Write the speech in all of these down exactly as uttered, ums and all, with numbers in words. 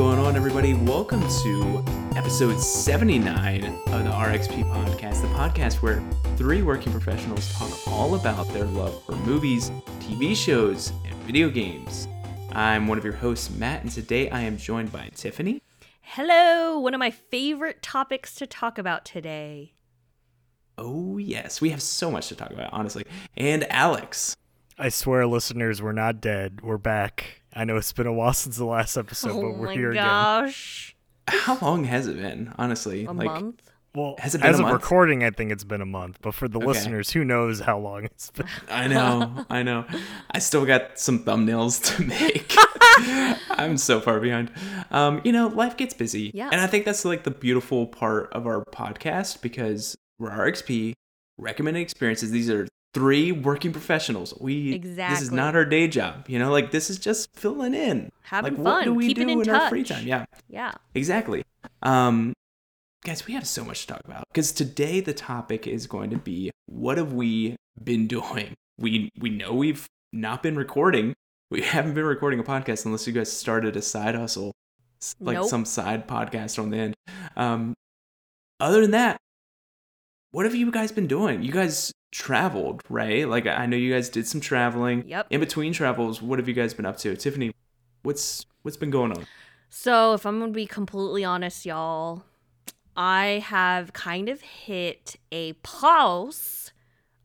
going on, everybody? Welcome to episode seventy-nine of the R X P Podcast, the podcast where three working professionals talk all about their love for movies, T V shows, and video games. I'm one of your hosts, Matt, and today I am joined by Tiffany. Hello! One of my favorite topics to talk about today. Oh, yes. We have so much to talk about, honestly. And Alex. I swear, listeners, we're not dead. We're back. I know it's been a while since the last episode, oh but we're here gosh. again. How long has it been, honestly? A like, month? Well, has it been as a of month? recording, I think it's been a month. But for the okay. listeners, who knows how long it's been. I know. I know. I still got some thumbnails to make. I'm so far behind. Um, you know, life gets busy. Yeah. And I think that's like the beautiful part of our podcast because we're R X P, recommended experiences. These are three working professionals. We exactly. This is not our day job, you know. Like this is just filling in, having like, fun. What do we Keeping do in, in our free time? Yeah, yeah, exactly. Um, guys, we have so much to talk about because today the topic is going to be what have we been doing? We we know we've not been recording. We haven't been recording a podcast unless you guys started a side hustle, like nope. some side podcast on the end. Um, other than that, what have you guys been doing? You guys traveled, right? Like, I know you guys did some traveling. Yep. In between travels, what have you guys been up to? Tiffany, what's what's been going on? So if I'm going to be completely honest, y'all, I have kind of hit a pause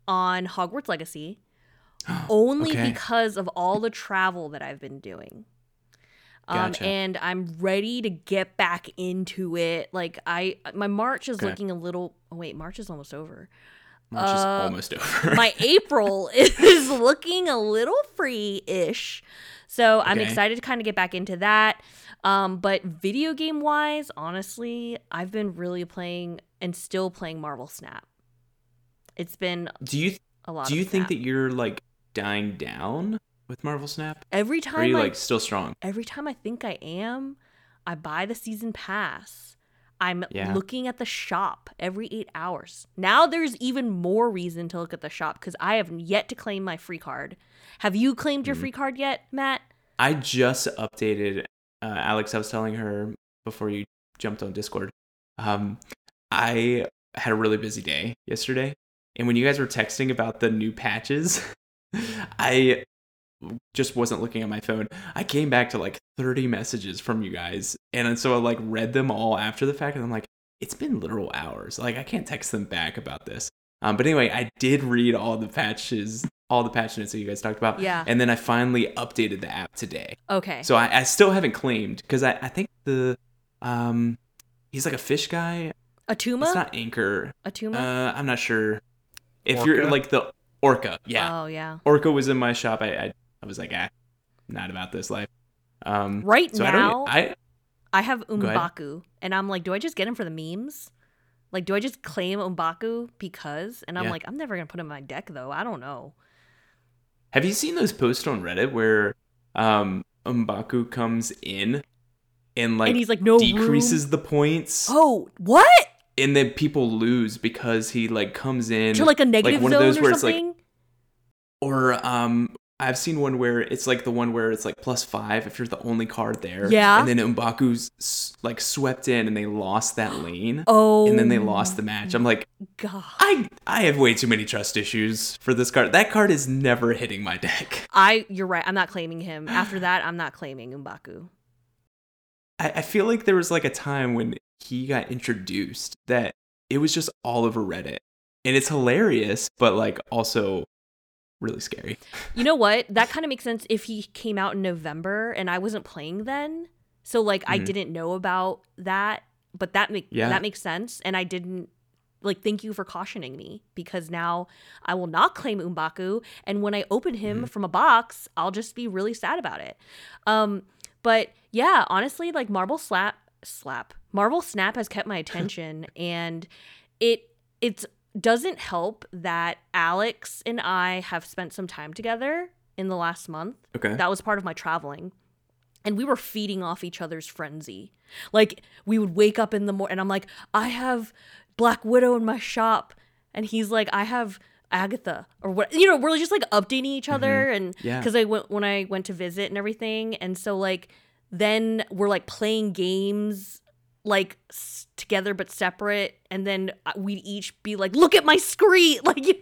on Hogwarts Legacy only okay. because of all the travel that I've been doing. Gotcha. Um, and I'm ready to get back into it. Like I, my March is okay. looking a little. Oh wait, March is almost over. March uh, is almost over. My April is looking a little free-ish, so okay. I'm excited to kind of get back into that. Um, but video game wise, honestly, I've been really playing and still playing Marvel Snap. It's been do you th- a lot. Do you Snap. think that you're like dying down with Marvel Snap? Every time, or are you I, like still strong? Every time I think I am, I buy the season pass. I'm yeah. looking at the shop every eight hours. Now there's even more reason to look at the shop because I have yet to claim my free card. Have you claimed your mm-hmm. free card yet, Matt? I just updated. Uh, Alex, I was telling her before you jumped on Discord. Um, I had a really busy day yesterday, and when you guys were texting about the new patches, I just wasn't looking at my phone. I came back to like thirty messages from you guys, and so I like read them all after the fact, and I'm like, it's been literal hours. Like I can't text them back about this. Um, but anyway, I did read all the patches, all the patch notes that you guys talked about. Yeah. And then I finally updated the app today. Okay. So I, I still haven't claimed because I, I think the um he's like a fish guy. Atuma? It's not Anchor. Atuma? Uh, I'm not sure. If Orca? You're like the Orca, yeah. Oh yeah. Orca was in my shop. I. I I was like, ah, not about this life. Um, right so now, I, I, I have Umbaku, and I'm like, do I just get him for the memes? Like, do I just claim Umbaku because? And I'm yeah. like, I'm never going to put him in my deck, though. I don't know. Have you seen those posts on Reddit where um, Umbaku comes in and, like, and he's like no decreases room. the points? Oh, what? And then people lose because he, like, comes in. To, like, a negative like, one zone of those or where something? It's like, or, um... I've seen one where it's like the one where it's like plus five if you're the only card there. Yeah. And then Umbaku's like swept in and they lost that lane. Oh. And then they lost the match. I'm like, God. I I have way too many trust issues for this card. That card is never hitting my deck. I you're right. I'm not claiming him. After that, I'm not claiming Umbaku. I, I feel like there was like a time when he got introduced that it was just all over Reddit. And it's hilarious, but like also really scary. You know what? That kind of makes sense if he came out in November and I wasn't playing then. So like mm-hmm. I didn't know about that, but that make yeah. that makes sense. And I didn't like thank you for cautioning me because now I will not claim Umbaku, and when I open him mm-hmm. from a box, I'll just be really sad about it. Um but yeah, honestly like Marvel Slap Slap. Marvel Snap has kept my attention and it it's doesn't help that Alex and I have spent some time together in the last month. Okay. That was part of my traveling. And we were feeding off each other's frenzy. Like, we would wake up in the morning, and I'm like, I have Black Widow in my shop. And he's like, I have Agatha. Or what? You know, we're just, like, updating each other. Mm-hmm. And because yeah. I went, when I went to visit and everything. And so, like, then we're like playing games like s- together but separate, and then we'd each be like, "Look at my screen!" Like, you-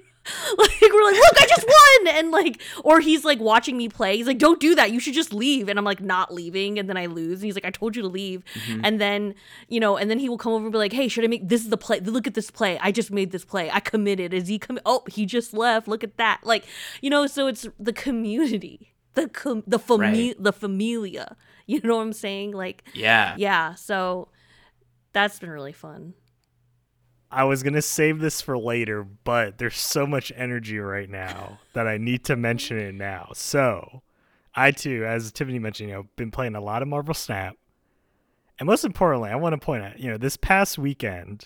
like we're like, "Look, I just won!" And like, or he's like watching me play. He's like, "Don't do that. You should just leave." And I'm like, not leaving, and then I lose. And he's like, "I told you to leave." Mm-hmm. And then, you know, and then he will come over and be like, "Hey, should I make this is the play? Look at this play. I just made this play. I committed. Is he committed? Oh, he just left. Look at that." Like, you know, so it's the community, the com- the family, right. the familia. You know what I'm saying? Like, yeah, yeah. So that's been really fun. I was going to save this for later, but there's so much energy right now that I need to mention it now. So I, too, as Tiffany mentioned, you know, been playing a lot of Marvel Snap. And most importantly, I want to point out, you know, this past weekend,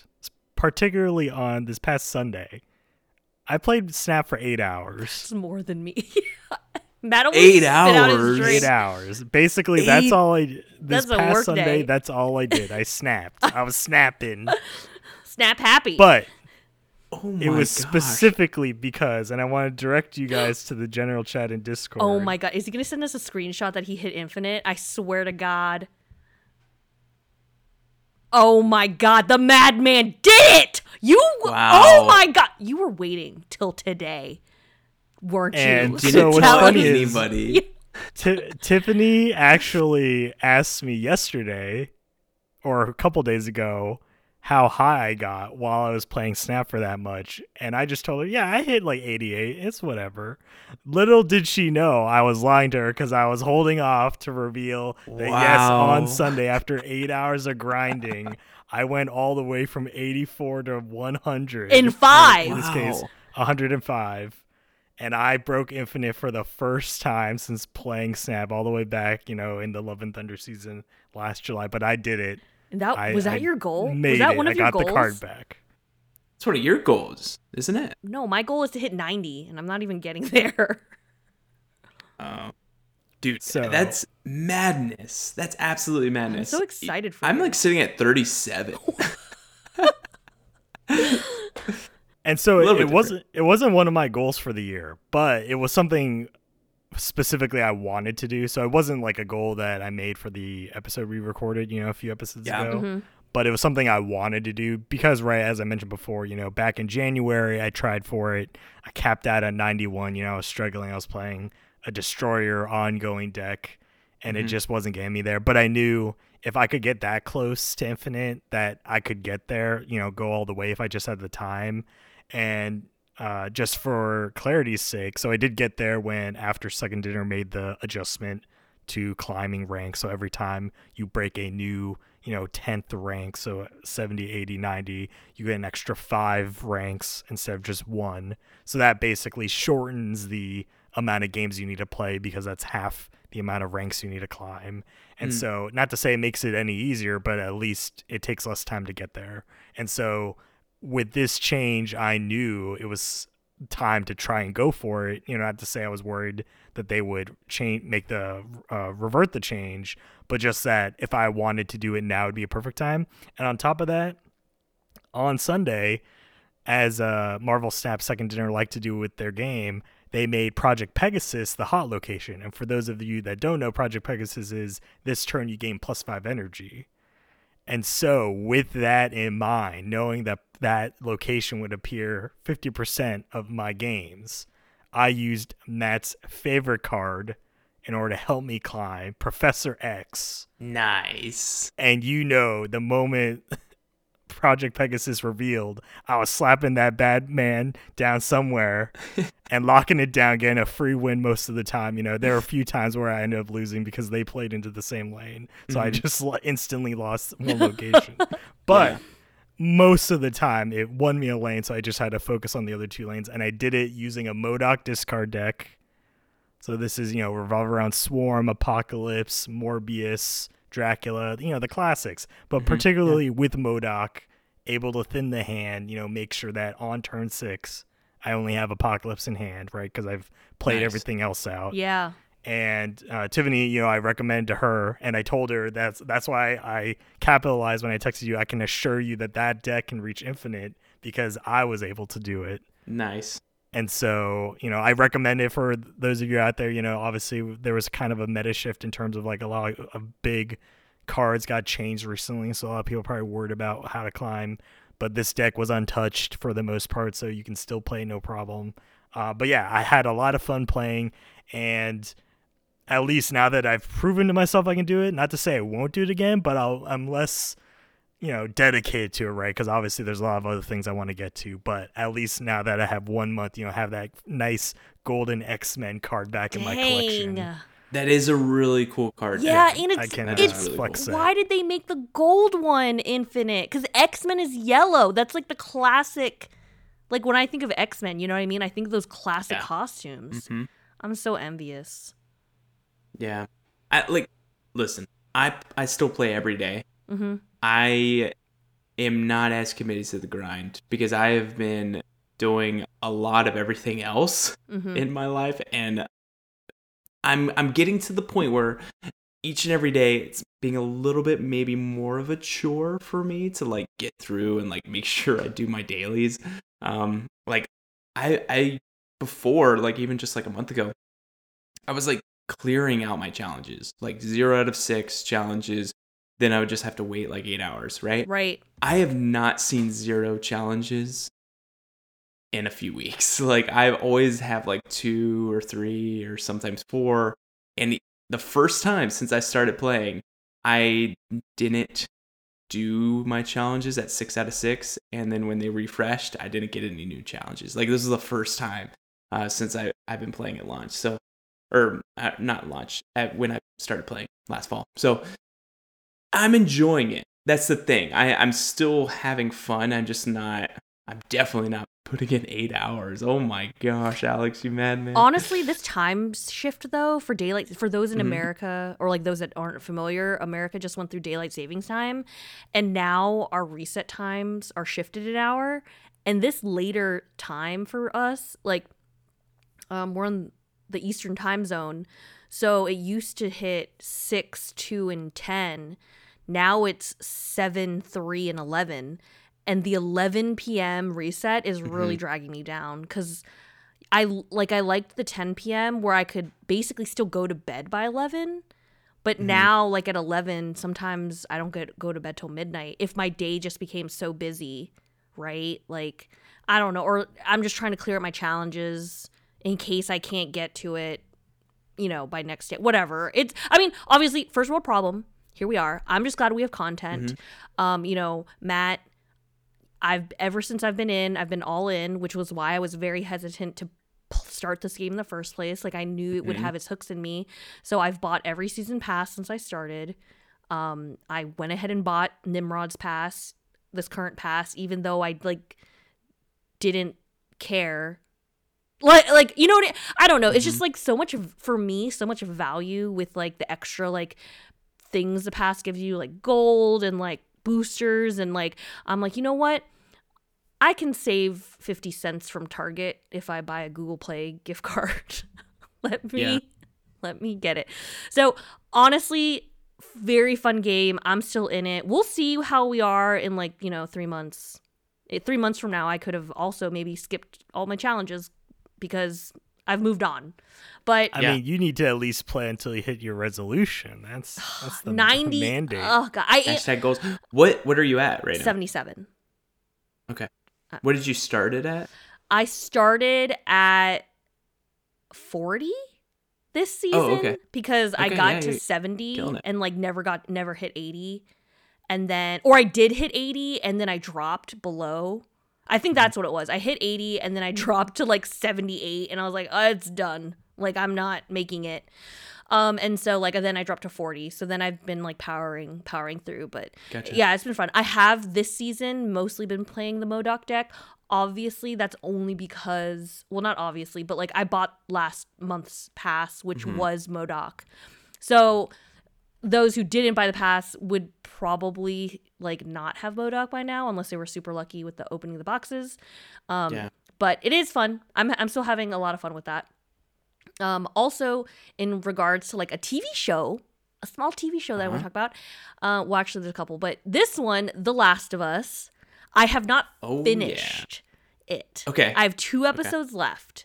particularly on this past Sunday, I played Snap for eight hours. That's more than me. Matt eight hours. Eight hours. Basically, eight? that's all I did. This that's past Sunday, day. that's all I did. I snapped. I was snapping. Snap happy. But oh my it was gosh. specifically because, and I want to direct you guys to the general chat in Discord. Oh my God. Is he going to send us a screenshot that he hit infinite? I swear to God. Oh my God. The madman did it. You. Wow. Oh my God. You were waiting till today, weren't and you? Didn't so tell anybody. T- Tiffany actually asked me yesterday or a couple days ago how high I got while I was playing Snap for that much. And I just told her, yeah, I hit like eighty-eight. It's whatever. Little did she know I was lying to her because I was holding off to reveal that, wow. yes, on Sunday, after eight hours of grinding, I went all the way from eighty-four to one hundred. In five. In wow. this case, one hundred five. And I broke Infinite for the first time since playing Snap all the way back, you know, in the Love and Thunder season last July. But I did it. And that I, was that I your goal? Was that it. one of I your got goals? The card back. It's one of your goals, isn't it? No, my goal is to hit ninety, and I'm not even getting there. Oh, uh, dude, so, that's madness. That's absolutely madness. I'm so excited for. I'm you. like sitting at thirty-seven. And so it, it wasn't. It wasn't one of my goals for the year, but it was something specifically I wanted to do, so it wasn't like a goal that I made for the episode we recorded, you know, a few episodes yeah. ago, mm-hmm. but it was something I wanted to do because, right, as I mentioned before, you know, back in January, I tried for it. I capped out at ninety-one, you know, I was struggling. I was playing a destroyer ongoing deck, and mm-hmm. it just wasn't getting me there, but I knew if I could get that close to Infinite, that I could get there, you know, go all the way if I just had the time, and Uh, just for clarity's sake, so I did get there when after Second Dinner made the adjustment to climbing rank. So every time you break a new, you know, tenth rank, so seventy, eighty, ninety, you get an extra five ranks instead of just one. So that basically shortens the amount of games you need to play because that's half the amount of ranks you need to climb. And mm. so not to say it makes it any easier, but at least it takes less time to get there. And so with this change, I knew it was time to try and go for it. You know, not to say I was worried that they would change, make the uh, revert the change, but just that if I wanted to do it now, it'd be a perfect time. And on top of that, on Sunday, as uh, Marvel Snap Second Dinner like to do with their game, they made Project Pegasus the hot location. And for those of you that don't know, Project Pegasus is this turn you gain plus five energy. And so with that in mind, knowing that that location would appear fifty percent of my games, I used Matt's favorite card in order to help me climb, Professor X. Nice. And you know, the moment Project Pegasus revealed, I was slapping that bad man down somewhere and locking it down, getting a free win most of the time. You know, there were a few times where I ended up losing because they played into the same lane. So mm-hmm. I just instantly lost one location. But yeah. most of the time it won me a lane, so I just had to focus on the other two lanes. And I did it using a MODOK discard deck. So this is, you know, revolve around Swarm, Apocalypse, Morbius, Dracula, you know, the classics, but mm-hmm. particularly yeah. with MODOK, able to thin the hand, you know, make sure that on turn six, I only have Apocalypse in hand, right? Because I've played nice. everything else out. Yeah. And uh, Tiffany, you know, I recommend to her, and I told her that's that's why I capitalized when I texted you. I can assure you that that deck can reach Infinite because I was able to do it. Nice. And so, you know, I recommend it for those of you out there. You know, obviously there was kind of a meta shift in terms of like a lot of big cards got changed recently. So a lot of people probably worried about how to climb, but this deck was untouched for the most part. So you can still play no problem. Uh, but yeah, I had a lot of fun playing, and at least now that I've proven to myself I can do it, not to say I won't do it again, but I'll, I'm less, you know, dedicated to it, right? Because obviously there's a lot of other things I want to get to, but at least now that I have one month, you know, have that nice golden X-Men card back Dang. in my collection. That is a really cool card. Yeah, yeah. and it's, I can't it's really cool. Cool. Why did they make the gold one infinite? Because X-Men is yellow. That's like the classic, like when I think of X-Men, you know what I mean? I think of those classic yeah. costumes. Mm-hmm. I'm so envious. Yeah. I like, listen, I I still play every day. Mm-hmm. I am not as committed to the grind because I have been doing a lot of everything else mm-hmm. in my life, and I'm I'm getting to the point where each and every day it's being a little bit maybe more of a chore for me to like get through and like make sure I do my dailies. Um, like I I before like even just like a month ago, I was like clearing out my challenges, like zero out of six challenges. Then I would just have to wait like eight hours, right? Right. I have not seen zero challenges in a few weeks. Like I always have like two or three or sometimes four. And the first time since I started playing, I didn't do my challenges at six out of six. And then when they refreshed, I didn't get any new challenges. Like this is the first time uh, since I, I've been playing at launch. So, or uh, not launch, at, when I started playing last fall. So, I'm enjoying it. That's the thing. I, I'm still having fun. I'm just not, I'm definitely not putting in eight hours. Oh my gosh, Alex, you madman. Honestly, this time shift though for daylight, for those in mm-hmm. America, or like those that aren't familiar, America just went through daylight savings time, and now our reset times are shifted an hour. And this later time for us, like um, we're in the Eastern time zone. So it used to hit six, two, and ten. Now it's seven, three, and eleven. And the eleven p.m. reset is really mm-hmm. dragging me down, because I like I liked the ten p.m. where I could basically still go to bed by eleven. But mm-hmm. now, like at eleven, sometimes I don't get go to bed till midnight if my day just became so busy, right? Like, I don't know. Or I'm just trying to clear up my challenges in case I can't get to it, you know, by next day, whatever. It's, I mean, obviously, first world problem. Here we are. I'm just glad we have content. Mm-hmm. Um, you know, Matt, I've ever since I've been in, I've been all in, which was why I was very hesitant to start this game in the first place. Like I knew it would mm-hmm. have its hooks in me. So I've bought every season pass since I started. Um, I went ahead and bought Nimrod's pass, this current pass, even though I like didn't care. Like, like you know what I, I don't know. It's just like so much for me, so much value with like the extra like things the pass gives you, like gold and like boosters, and like I'm like, you know what? I can save fifty cents from Target if I buy a Google Play gift card. let me, yeah. let me get it. So honestly, very fun game. I'm still in it. We'll see how we are in like you know three months. Three months from now, I could have also maybe skipped all my challenges, because I've moved on. But I yeah. mean, you need to at least play until you hit your resolution. That's that's the ninety mandate. Oh god, I, hashtag goals. What what are you at right now? seventy-seven. Okay. What did you start it at? I started at forty this season oh, okay. because okay, I got yeah, to seventy and like never got never hit eighty, and then or I did hit eighty and then I dropped below. I think that's what it was. I hit eighty and then I dropped to like seventy-eight and I was like, oh, it's done. Like I'm not making it. Um, and so like and then I dropped to forty. So then I've been like powering, powering through. But gotcha. Yeah, it's been fun. I have this season mostly been playing the MODOK deck. Obviously, that's only because, well, not obviously, but like I bought last month's pass, which mm-hmm. was MODOK. So those who didn't buy the pass would probably like not have MODOK by now unless they were super lucky with the opening of the boxes. Um, yeah. But it is fun. I'm I'm still having a lot of fun with that. Um, also, in regards to like a T V show, a small T V show that uh-huh. I want to talk about. Uh, well, actually, there's a couple. But this one, The Last of Us, I have not oh, finished. Yeah. it. Okay. I have two episodes okay. left,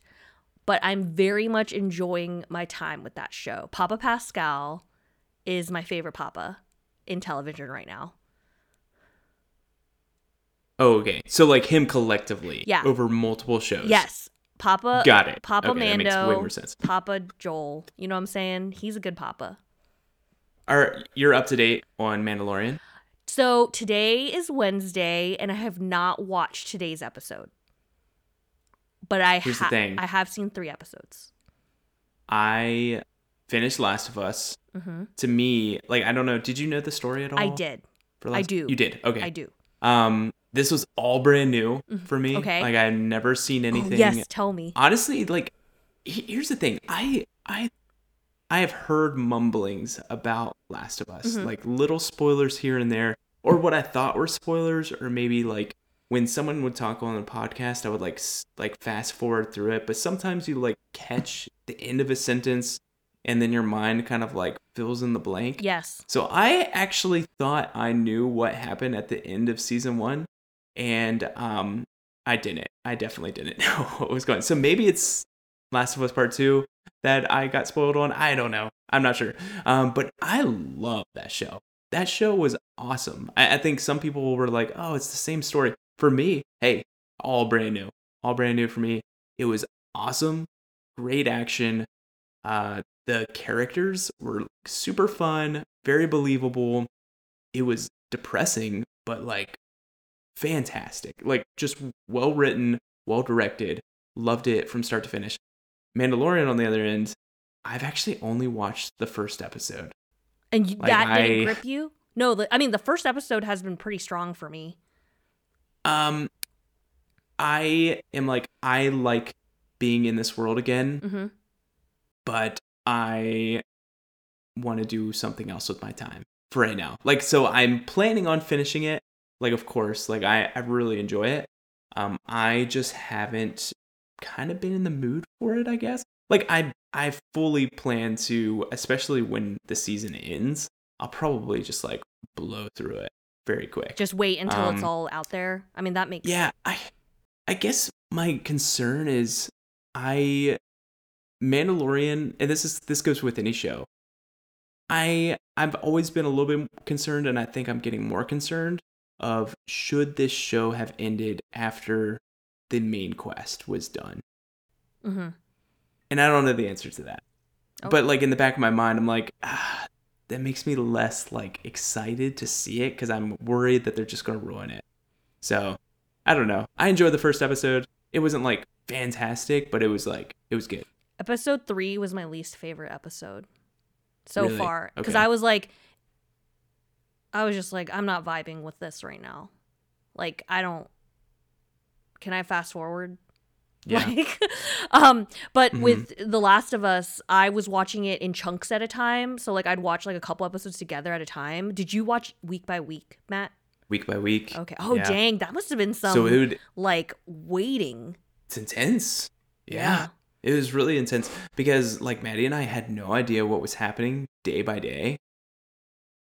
but I'm very much enjoying my time with that show. Papa Pascal is my favorite Papa in television right now. Oh, okay. So, like, him collectively yeah. over multiple shows. Yes. Papa. Got it. Papa okay, Mando. That makes way more sense. Papa Joel. You know what I'm saying? He's a good Papa. Are, you're up to date on Mandalorian? So, today is Wednesday, and I have not watched today's episode. But I, Here's ha- the thing. I have seen three episodes. I finished Last of Us. Mm-hmm. To me, like, I don't know. Did you know the story at all? I did. For Last- I do. You did? Okay. I do. Um, this was all brand new for me. Okay. Like, I've never seen anything. Oh, yes, tell me. Honestly, like, here's the thing. I I I have heard mumblings about Last of Us. Mm-hmm. Like, little spoilers here and there. Or what I thought were spoilers. Or maybe, like, when someone would talk on a podcast, I would, like, like fast forward through it. But sometimes you, like, catch the end of a sentence. And then your mind kind of, like, fills in the blank. Yes. So I actually thought I knew what happened at the end of season one. And um, I didn't. I definitely didn't know what was going on. So maybe it's Last of Us Part two that I got spoiled on. I don't know. I'm not sure. Um, but I love that show. That show was awesome. I-, I think some people were like, oh, it's the same story. For me, hey, all brand new. All brand new for me. It was awesome. Great action. Uh, the characters were super fun, very believable. It was depressing, but like fantastic, like just well written, well directed. Loved it from start to finish. Mandalorian, on the other end, I've actually only watched the first episode. And you, like, that I, didn't grip you? No, the, I mean the first episode has been pretty strong for me. Um, I am like I like being in this world again, mm-hmm. but I want to do something else with my time for right now. Like, so I'm planning on finishing it. Like, of course, like I, I really enjoy it. Um, I just haven't kind of been in the mood for it, I guess. Like I, I fully plan to, especially when the season ends, I'll probably just like blow through it very quick. Just wait until um, it's all out there. I mean, that makes yeah, I, I guess my concern is I, Mandalorian, and this is this goes with any show, I I've always been a little bit concerned, and I think I'm getting more concerned of should this show have ended after the main quest was done. Mm-hmm. And I don't know the answer to that. Okay. But like in the back of my mind, I'm like, ah, that makes me less like excited to see it because I'm worried that they're just going to ruin it. So I don't know. I enjoyed the first episode. It wasn't like fantastic, but it was like it was good. Episode three was my least favorite episode so really? far. Because okay. I was like, I was just like, I'm not vibing with this right now. Like, I don't, can I fast forward? Yeah. Like, um, but mm-hmm. with The Last of Us, I was watching it in chunks at a time. So like I'd watch like a couple episodes together at a time. Did you watch week by week, Matt? Week by week. Okay. Oh, yeah. Dang. That must have been some so it would, like waiting. It's intense. Yeah. yeah. It was really intense because like Maddie and I had no idea what was happening day by day.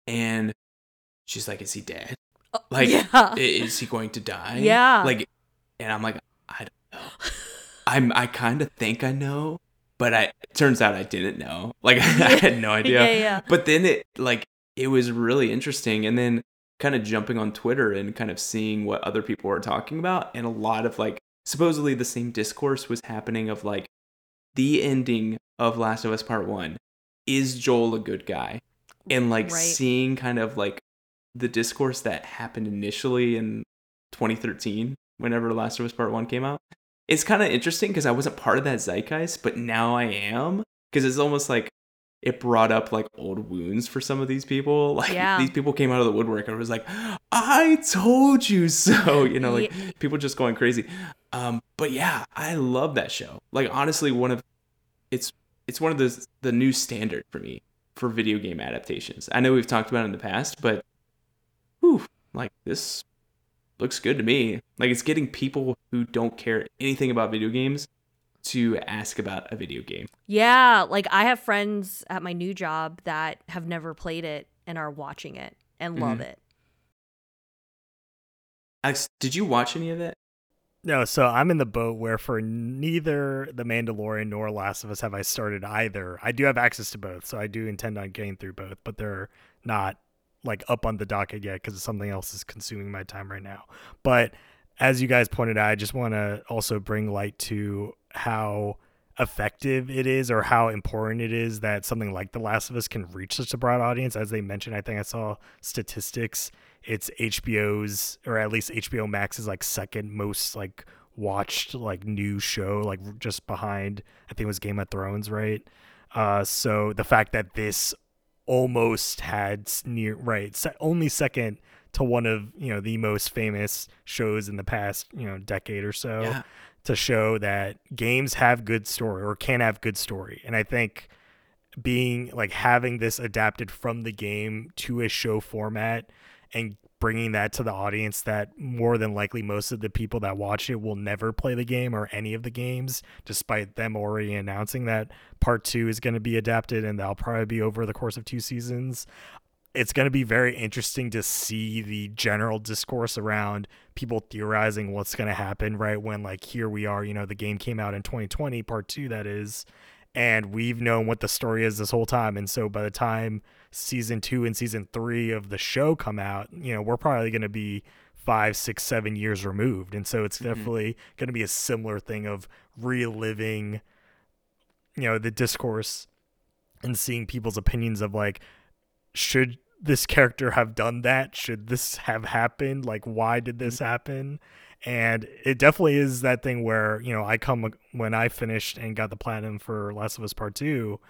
And she's like, is he dead? Uh, like, yeah. Is he going to die? Yeah. Like, and I'm like, I don't know. I'm, I kind of think I know, but I, it turns out I didn't know. Like I had no idea. yeah, yeah. But then it like, it was really interesting. And then kind of jumping on Twitter and kind of seeing what other people were talking about. And a lot of like, supposedly the same discourse was happening of like, the ending of Last of Us Part One, is Joel a good guy? And like right. seeing kind of like the discourse that happened initially in twenty thirteen, whenever Last of Us Part One came out, it's kind of interesting because I wasn't part of that zeitgeist, but now I am because it's almost like it brought up like old wounds for some of these people. Like yeah. these people came out of the woodwork and was like, I told you so, you know, like yeah. people just going crazy. Um, but yeah, I love that show. Like honestly, one of it's it's one of the the new standard for me for video game adaptations. I know we've talked about it in the past, but whew, like this looks good to me. Like it's getting people who don't care anything about video games to ask about a video game. Yeah, like I have friends at my new job that have never played it and are watching it and love mm-hmm. it. Alex, did you watch any of it? No, so I'm in the boat where for neither The Mandalorian nor Last of Us have I started either. I do have access to both, so I do intend on getting through both, but they're not like up on the docket yet because something else is consuming my time right now. But as you guys pointed out, I just want to also bring light to how effective it is or how important it is that something like The Last of Us can reach such a broad audience. As they mentioned, I think I saw statistics, it's H B O's, or at least H B O Max is like second most like watched like new show, like just behind, I think it was Game of Thrones, right? Uh, so the fact that this almost had near, right, only second to one of, you know, the most famous shows in the past, you know, decade or so, yeah, to show that games have good story or can have good story. And I think being like having this adapted from the game to a show format and bringing that to the audience that more than likely most of the people that watch it will never play the game or any of the games, despite them already announcing that part two is going to be adapted and that'll probably be over the course of two seasons. It's going to be very interesting to see the general discourse around people theorizing what's going to happen, right? When like, here we are, you know, the game came out in twenty twenty, part two, that is, and we've known what the story is this whole time. And so by the time season two and season three of the show come out, you know, we're probably going to be five, six, seven years removed. And so it's mm-hmm. definitely going to be a similar thing of reliving, you know, the discourse and seeing people's opinions of like, should this character have done that? Should this have happened? Like, why did this happen? And it definitely is that thing where, you know, I come when I finished and got the platinum for Last of Us Part Two,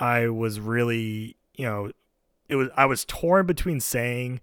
I was really, you know, it was, I was torn between saying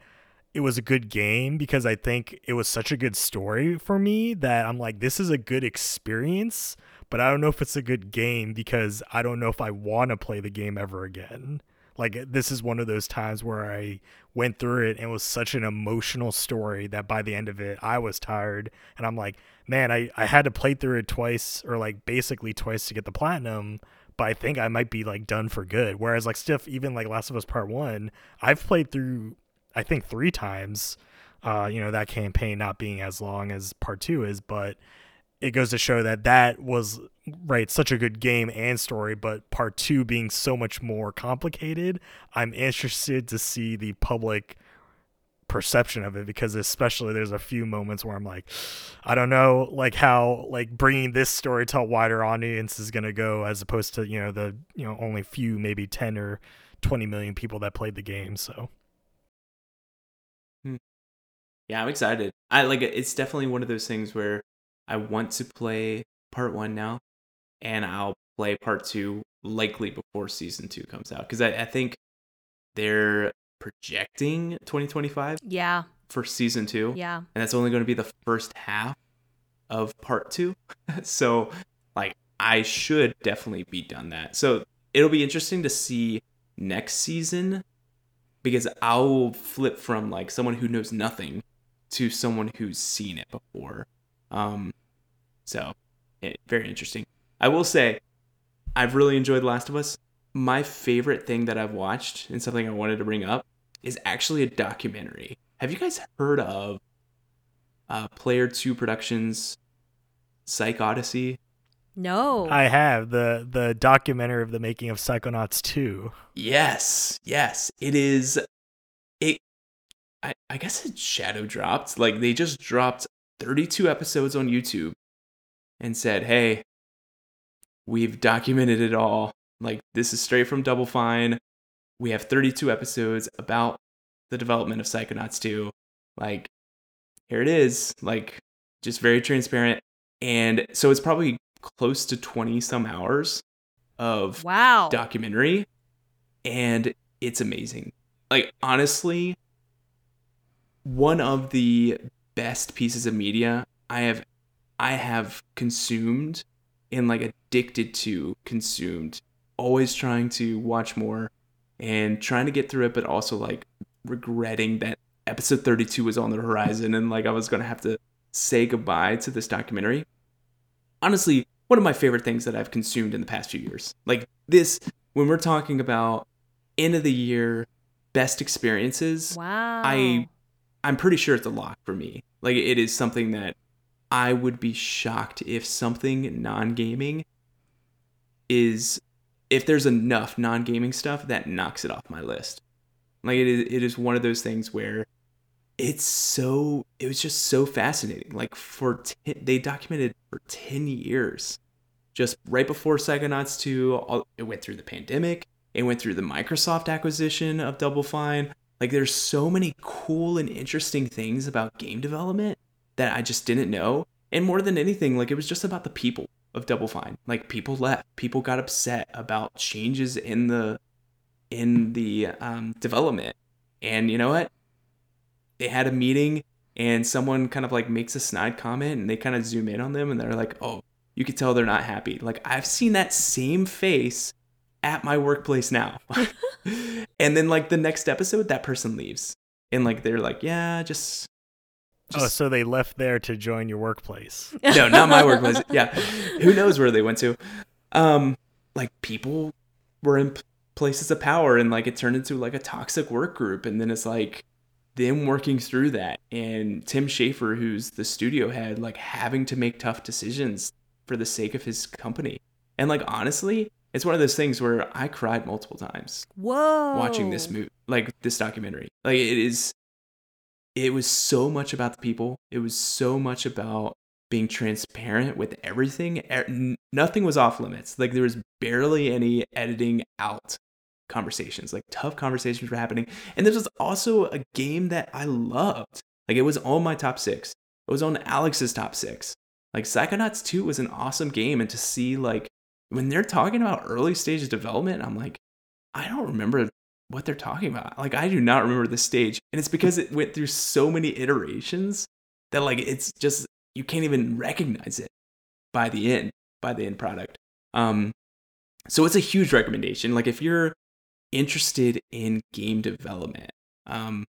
it was a good game because I think it was such a good story for me that I'm like, this is a good experience, but I don't know if it's a good game because I don't know if I want to play the game ever again. Like, this is one of those times where I went through it and it was such an emotional story that by the end of it, I was tired. And I'm like, man, I, I had to play through it twice or like basically twice to get the platinum, but I think I might be like done for good. Whereas like stuff, even like Last of Us Part One, I've played through, I think three times, uh, you know, that campaign not being as long as Part Two is, but it goes to show that that was right such a good game and story, but part two being so much more complicated. I'm interested to see the public perception of it because especially there's a few moments where I'm like, I don't know, like how like bringing this story to a wider audience is going to go as opposed to, you know, the, you know, only few, maybe ten or twenty million people that played the game. So. Yeah, I'm excited. I like, it's definitely one of those things where I want to play part one now, and I'll play part two likely before season two comes out. Because I, I think they're projecting twenty twenty-five yeah. for season two. Yeah. And that's only going to be the first half of part two. So, like, I should definitely be done that. So, it'll be interesting to see next season, because I'll flip from, like, someone who knows nothing to someone who's seen it before. Um, so it, very interesting. I will say I've really enjoyed Last of Us. My favorite thing that I've watched and something I wanted to bring up is actually a documentary. Have you guys heard of, uh, Player Two Productions' Psych Odyssey? No, I have the, the documentary of the making of Psychonauts two. Yes. Yes. It is. It, I, I guess it shadow dropped. Like they just dropped thirty-two episodes on YouTube and said, hey, we've documented it all. Like, this is straight from Double Fine. We have thirty-two episodes about the development of Psychonauts two. Like, here it is. Like, just very transparent. And so it's probably close to twenty-some hours of wow. documentary. And it's amazing. Like, honestly, one of the best pieces of media I have I have consumed and like addicted to consumed, always trying to watch more and trying to get through it, but also like regretting that episode thirty-two was on the horizon and like I was going to have to say goodbye to this documentary. Honestly, one of my favorite things that I've consumed in the past few years. Like this, when we're talking about end of the year best experiences, wow. I I'm pretty sure it's a lock for me. Like, it is something that I would be shocked if something non-gaming is, if there's enough non-gaming stuff that knocks it off my list. Like it is, it is one of those things where it's so, it was just so fascinating. Like for, ten, they documented for ten years, just right before Psychonauts two, all, it went through the pandemic. It went through the Microsoft acquisition of Double Fine. Like there's so many cool and interesting things about game development that I just didn't know. And more than anything, like it was just about the people of Double Fine. Like people left, people got upset about changes in the, in the um, development. And you know what? They had a meeting and someone kind of like makes a snide comment and they kind of zoom in on them and they're like, oh, you could tell they're not happy. Like I've seen that same face at my workplace now. And then like the next episode, that person leaves. And like, they're like, yeah, just, just. Oh, so they left there to join your workplace. No, not my workplace. Yeah. Who knows where they went to? Um, like people were in places of power and like it turned into like a toxic work group. And then it's like, them working through that and Tim Schaefer, who's the studio head, like having to make tough decisions for the sake of his company. And like, honestly, it's one of those things where I cried multiple times. Whoa. Watching this movie, like this documentary. Like it is, it was so much about the people. It was so much about being transparent with everything. Nothing was off limits. Like there was barely any editing out. Conversations, like tough conversations were happening. And this was also a game that I loved. Like it was on my top six. It was on Alex's top six. Like Psychonauts two was an awesome game. And to see like when they're talking about early stage of development, I'm like, I don't remember what they're talking about. Like I do not remember this stage. And it's because it went through so many iterations that like it's just, you can't even recognize it by the end, by the end product. Um, so it's a huge recommendation. Like if you're interested in game development. Um,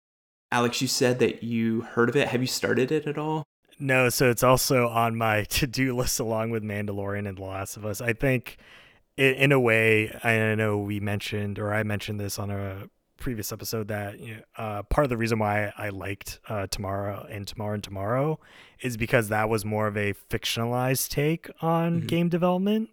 Alex, you said that you heard of it. Have you started it at all? No, so it's also on my to-do list along with Mandalorian and The Last of Us. I think it, in a way, I know we mentioned, or I mentioned this on a previous episode that you know, uh, part of the reason why I liked uh, Tomorrow and Tomorrow and Tomorrow is because that was more of a fictionalized take on mm-hmm. game development.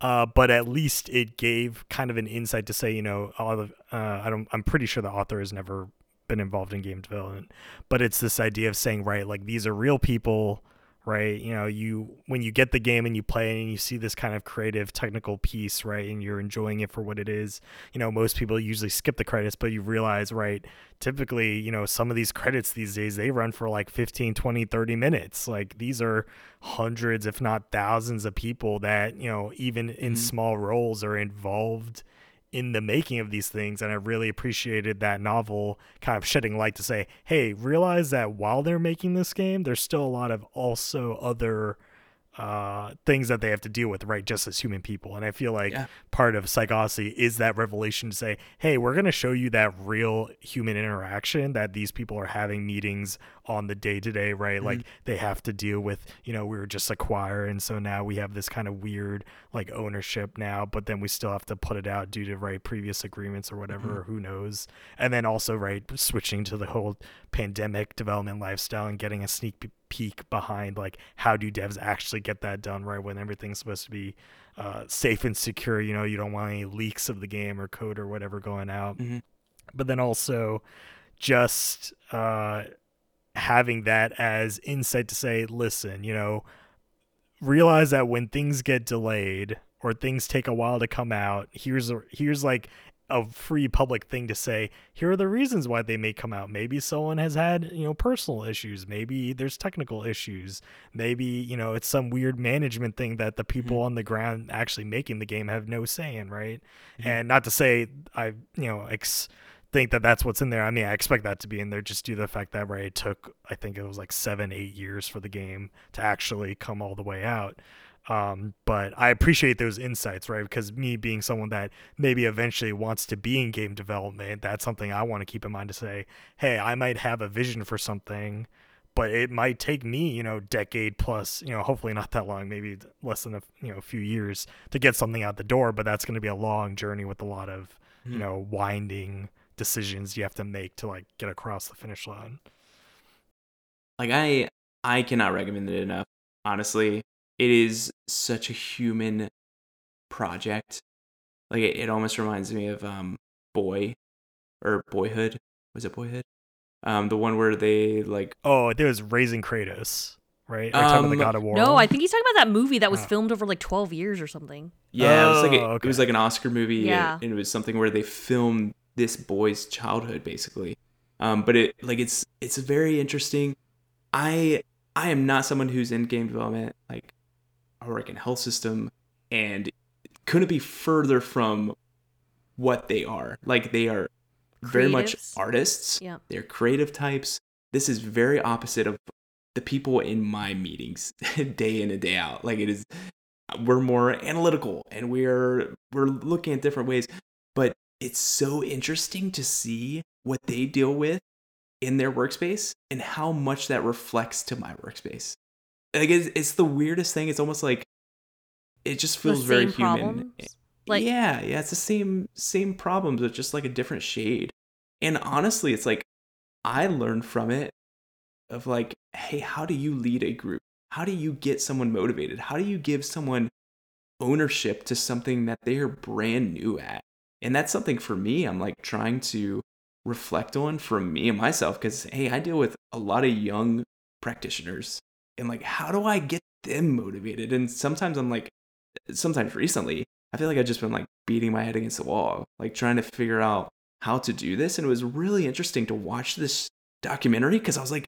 Uh, but at least it gave kind of an insight to say, you know, all of, uh, I don't, I'm pretty sure the author has never been involved in game development, but it's this idea of saying, right, like these are real people, right? You know, you, when you get the game and you play and you see this kind of creative technical piece, right, and you're enjoying it for what it is, you know, most people usually skip the credits, but you realize, right, typically, you know, some of these credits these days, they run for like fifteen, twenty, thirty minutes. Like these are hundreds, if not thousands of people that, you know, even in mm-hmm. small roles are involved in the making of these things. And I really appreciated that novel kind of shedding light to say, hey, realize that while they're making this game, there's still a lot of also other uh, things that they have to deal with, right? Just as human people. And I feel like yeah. part of Psychosity is that revelation to say, hey, we're going to show you that real human interaction that these people are having meetings on the day to day, right? Mm-hmm. Like they have to deal with, you know, we were just a choir. And so now we have this kind of weird like ownership now, but then we still have to put it out due to right previous agreements or whatever, mm-hmm. or who knows. And then also, right, switching to the whole pandemic development lifestyle and getting a sneak peek behind like, how do devs actually get that done, right? When everything's supposed to be uh, safe and secure, you know, you don't want any leaks of the game or code or whatever going out. Mm-hmm. But then also just, uh, having that as insight to say, listen, you know, realize that when things get delayed or things take a while to come out, here's a, here's like a free public thing to say, here are the reasons why they may come out. Maybe someone has had, you know, personal issues. Maybe there's technical issues. Maybe, you know, it's some weird management thing that the people mm-hmm. on the ground actually making the game have no say in, right? Mm-hmm. And not to say I, you know, ex- think that that's what's in there. I mean, I expect that to be in there just due to the fact that, right, it took, I think it was like seven, eight years for the game to actually come all the way out. Um, but I appreciate those insights, right? Because me being someone that maybe eventually wants to be in game development, that's something I want to keep in mind to say, hey, I might have a vision for something, but it might take me, you know, decade plus, you know, hopefully not that long, maybe less than a you know few years to get something out the door. But that's going to be a long journey with a lot of, mm. you know, winding decisions you have to make to like get across the finish line. Like I, I cannot recommend it enough. honestly. It is such a human project. Like, it, it almost reminds me of um, Boy, or Boyhood. Was it Boyhood? Um, the one where they, like... Oh, there was Raising Kratos, right? Are you um, talking about the God of War? No, I think he's talking about that movie that was oh. filmed over, like, twelve years or something. Yeah, oh, it, was like a, okay. it was like an Oscar movie, yeah. and, and it was something where they filmed this boy's childhood, basically. Um, but, it like, it's it's very interesting. I I am not someone who's in game development. Like, I work in health system, and couldn't be further from what they are. Like, they are Creatives. very much artists. Yeah. They're creative types. This is very opposite of the people in my meetings day in and day out. Like, it is, we're more analytical, and we're we're looking at different ways. But it's so interesting to see what they deal with in their workspace and how much that reflects to my workspace. Like, it's, it's the weirdest thing. It's almost like it just feels very human. Problems? Like, yeah, yeah, it's the same same problems with just like a different shade. And honestly, it's like I learned from it of like, hey, how do you lead a group? How do you get someone motivated? How do you give someone ownership to something that they're brand new at? And that's something for me I'm like trying to reflect on for me and myself, because hey, I deal with a lot of young practitioners, and like, how do I get them motivated? And sometimes I'm like, sometimes recently, I feel like I've just been like beating my head against the wall, like trying to figure out how to do this. And it was really interesting to watch this documentary, because I was like,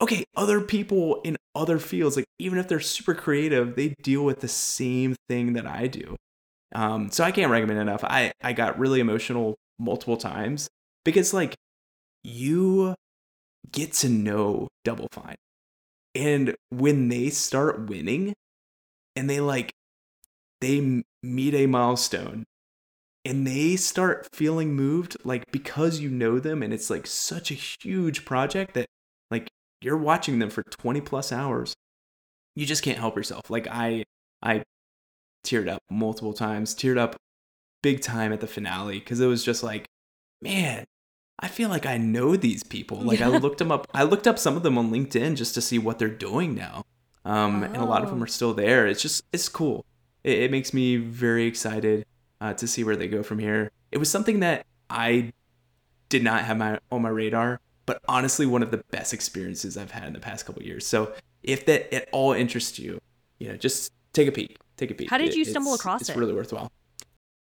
okay, other people in other fields, like even if they're super creative, they deal with the same thing that I do. Um, so I can't recommend enough. I, I got really emotional multiple times because like you get to know Double Fine. And when they start winning and they like, they meet a milestone and they start feeling moved, like because you know them, and it's like such a huge project that like you're watching them for twenty plus hours. You just can't help yourself. Like I, I teared up multiple times, teared up big time at the finale, because it was just like, man, I feel like I know these people. Like I looked them up. I looked up some of them on LinkedIn just to see what they're doing now. Um, oh. And a lot of them are still there. It's just, it's cool. It, it makes me very excited uh, to see where they go from here. It was something that I did not have my on my radar, but honestly, one of the best experiences I've had in the past couple of years. So if that at all interests you, you know, just take a peek, take a peek. How did it, you stumble across it's it? It's really worthwhile.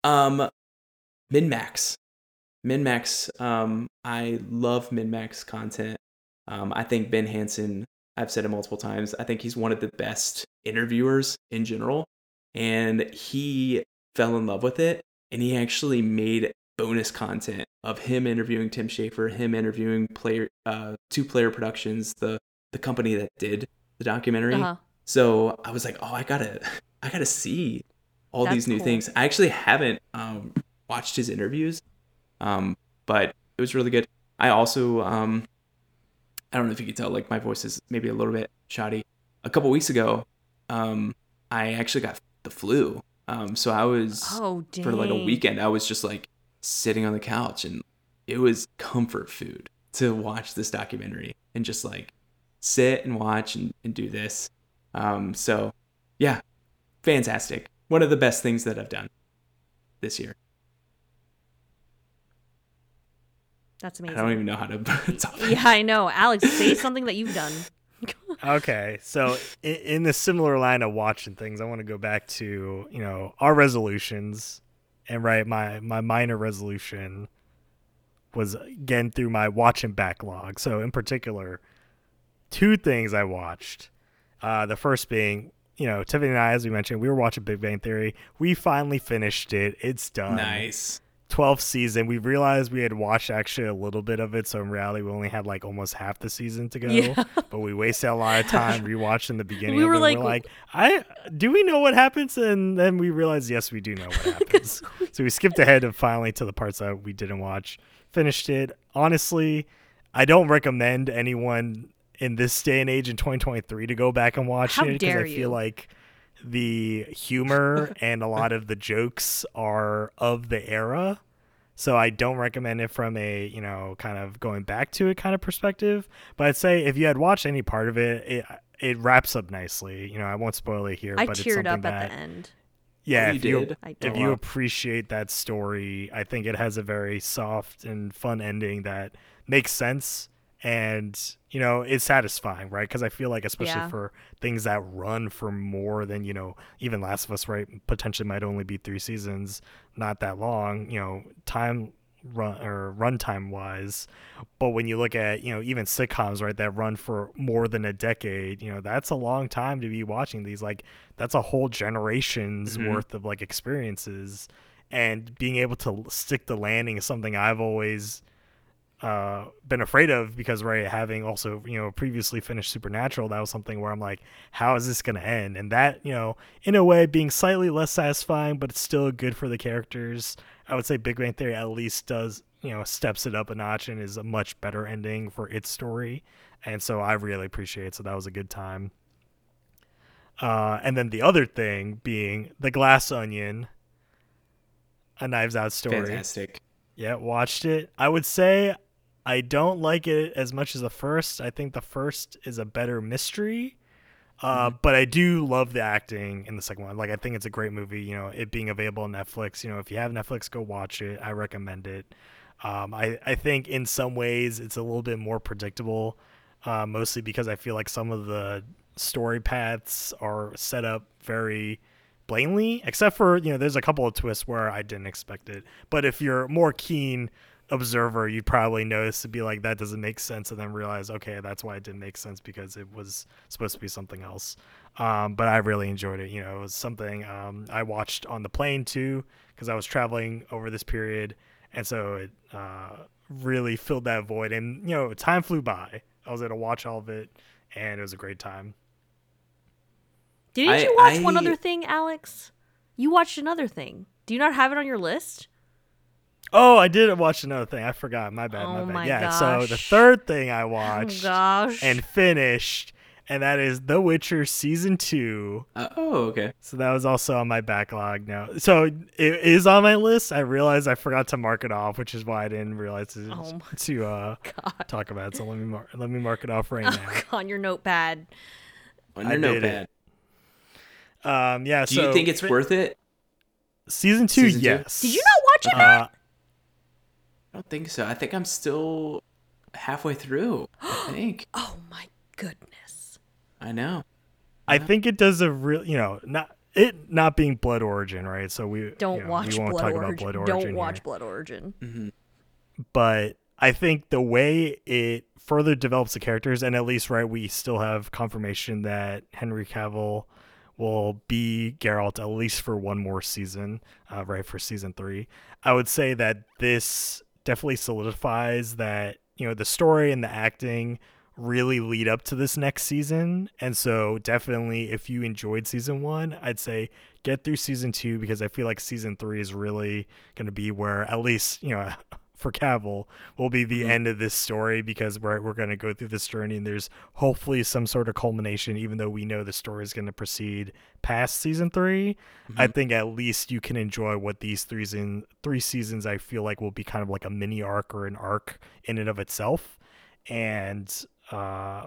Um, Minmax. Minmax, um, I love Minmax content. Um, I think Ben Hansen, I've said it multiple times, I think he's one of the best interviewers in general. And he fell in love with it. And he actually made bonus content of him interviewing Tim Schaefer, him interviewing player, uh, Two Player Productions, the the company that did the documentary. Uh-huh. So I was like, oh, I gotta, I gotta see all That's these new cool. things. I actually haven't um, watched his interviews. Um, but it was really good. I also, um, I don't know if you could tell, like my voice is maybe a little bit shoddy. A couple weeks ago, um, I actually got the flu. Um, so I was, oh, for like a weekend, I was just like sitting on the couch, and it was comfort food to watch this documentary and just like sit and watch and, and do this. Um, so yeah, fantastic. One of the best things that I've done this year. That's amazing. I don't even know how to top it. Yeah, I know. Alex, say something that you've done. Okay, so in, in the similar line of watching things, I want to go back to, you know, our resolutions. And right, my, my minor resolution was, again, through my watching backlog. So in particular, two things I watched. Uh, the first being, you know, Tiffany and I, as we mentioned, we were watching Big Bang Theory. We finally finished it. It's done. Nice. twelfth season. We realized we had watched actually a little bit of it, so in reality we only had like almost half the season to go. Yeah. But we wasted a lot of time rewatching the beginning. We were, like, we're like, I do we know what happens? And then we realized, yes, we do know what happens. So we skipped ahead and finally to the parts that we didn't watch. Finished it. Honestly, I don't recommend anyone in this day and age in twenty twenty-three to go back and watch How it because I feel like the humor and a lot of the jokes are of the era. So I don't recommend it from a, you know, kind of going back to it kind of perspective. But I'd say if you had watched any part of it, it, it wraps up nicely. You know, I won't spoil it here. I but teared it's up that, at the end. Yeah, you if, did. You, I if you appreciate that story, I think it has a very soft and fun ending that makes sense. And, you know, it's satisfying, right? Because I feel like, especially yeah. for things that run for more than, you know, even Last of Us, right, potentially might only be three seasons, not that long, you know, time run or runtime wise. But when you look at, you know, even sitcoms, right, that run for more than a decade, you know, that's a long time to be watching these. Like, that's a whole generation's mm-hmm. worth of, like, experiences. And being able to stick the landing is something I've always... Uh, been afraid of, because right, having also, you know, previously finished Supernatural, that was something where I'm like, how is this going to end? And that, you know, in a way being slightly less satisfying, but it's still good for the characters. I would say Big Bang Theory at least does, you know, steps it up a notch and is a much better ending for its story. And so I really appreciate it. So that was a good time. Uh, and then the other thing being The Glass Onion, a Knives Out story. Fantastic. Yeah, watched it. I would say... I don't like it as much as the first. I think the first is a better mystery, uh, mm-hmm. but I do love the acting in the second one. Like, I think it's a great movie, you know, it being available on Netflix. You know, if you have Netflix, go watch it. I recommend it. Um, I, I think in some ways it's a little bit more predictable, uh, mostly because I feel like some of the story paths are set up very blatantly, except for, you know, there's a couple of twists where I didn't expect it. But if you're more keen... observer, you'd probably notice to be like, that doesn't make sense, and then realize, okay, that's why it didn't make sense, because it was supposed to be something else. Um, but I really enjoyed it. You know, it was something um, I watched on the plane too, because I was traveling over this period, and so it uh, really filled that void. And, you know, time flew by. I was able to watch all of it, and it was a great time. Didn't I, you watch I... one other thing, Alex? You watched another thing. Do you not have it on your list? Oh, I did watch another thing. I forgot. My bad. My oh bad. My yeah. Gosh. So the third thing I watched oh and finished, and that is The Witcher season two. Uh, oh, okay. So that was also on my backlog now. So it is on my list. I realized I forgot to mark it off, which is why I didn't realize to, oh to uh, talk about it. So let me mar- let me mark it off right oh, now on your notepad. On your I notepad. Um. Yeah. Do so you think it's fin- worth it? Season two. Season yes. Two? Did you not watch it? Matt? Uh, I don't think so. I think I'm still halfway through, I think. Oh my goodness. I know. I yeah. think it does a real, you know, not it not being Blood Origin, right? So we don't you know, watch we won't Blood talk Origin. About Blood Origin. Don't watch here. Blood Origin. Mm-hmm. But I think the way it further develops the characters, and at least right we still have confirmation that Henry Cavill will be Geralt at least for one more season, uh, right for season three. I would say that this definitely solidifies that, you know, the story and the acting really lead up to this next season. And so definitely if you enjoyed season one, I'd say get through season two, because I feel like season three is really going to be where, at least, you know, for Cavill, will be the mm-hmm. end of this story, because we're, we're going to go through this journey and there's hopefully some sort of culmination, even though we know the story is going to proceed past season three. Mm-hmm. I think at least you can enjoy what these three, in, three seasons I feel like will be kind of like a mini arc or an arc in and of itself. And uh,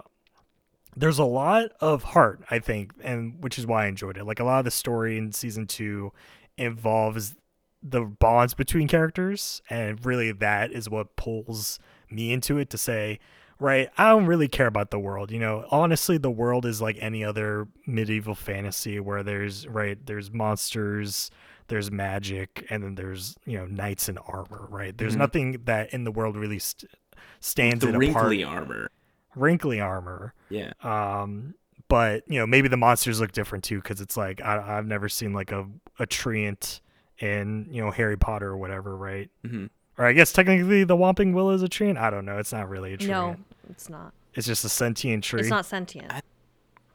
there's a lot of heart, I think, and which is why I enjoyed it. Like, a lot of the story in season two involves the bonds between characters, and really that is what pulls me into it to say, right, I don't really care about the world. You know, honestly, the world is like any other medieval fantasy where there's right there's monsters, there's magic, and then there's, you know, knights in armor, right? There's mm-hmm. nothing that in the world really st- stands the it wrinkly apart. wrinkly armor wrinkly armor, yeah. um but, you know, maybe the monsters look different too, because it's like I, I've never seen like a a treant in, you know, Harry Potter or whatever, right? Mm-hmm. Or I guess technically the Whomping Willow is a tree. I don't know. It's not really a tree. No, it's not. It's just a sentient tree. It's not sentient. I,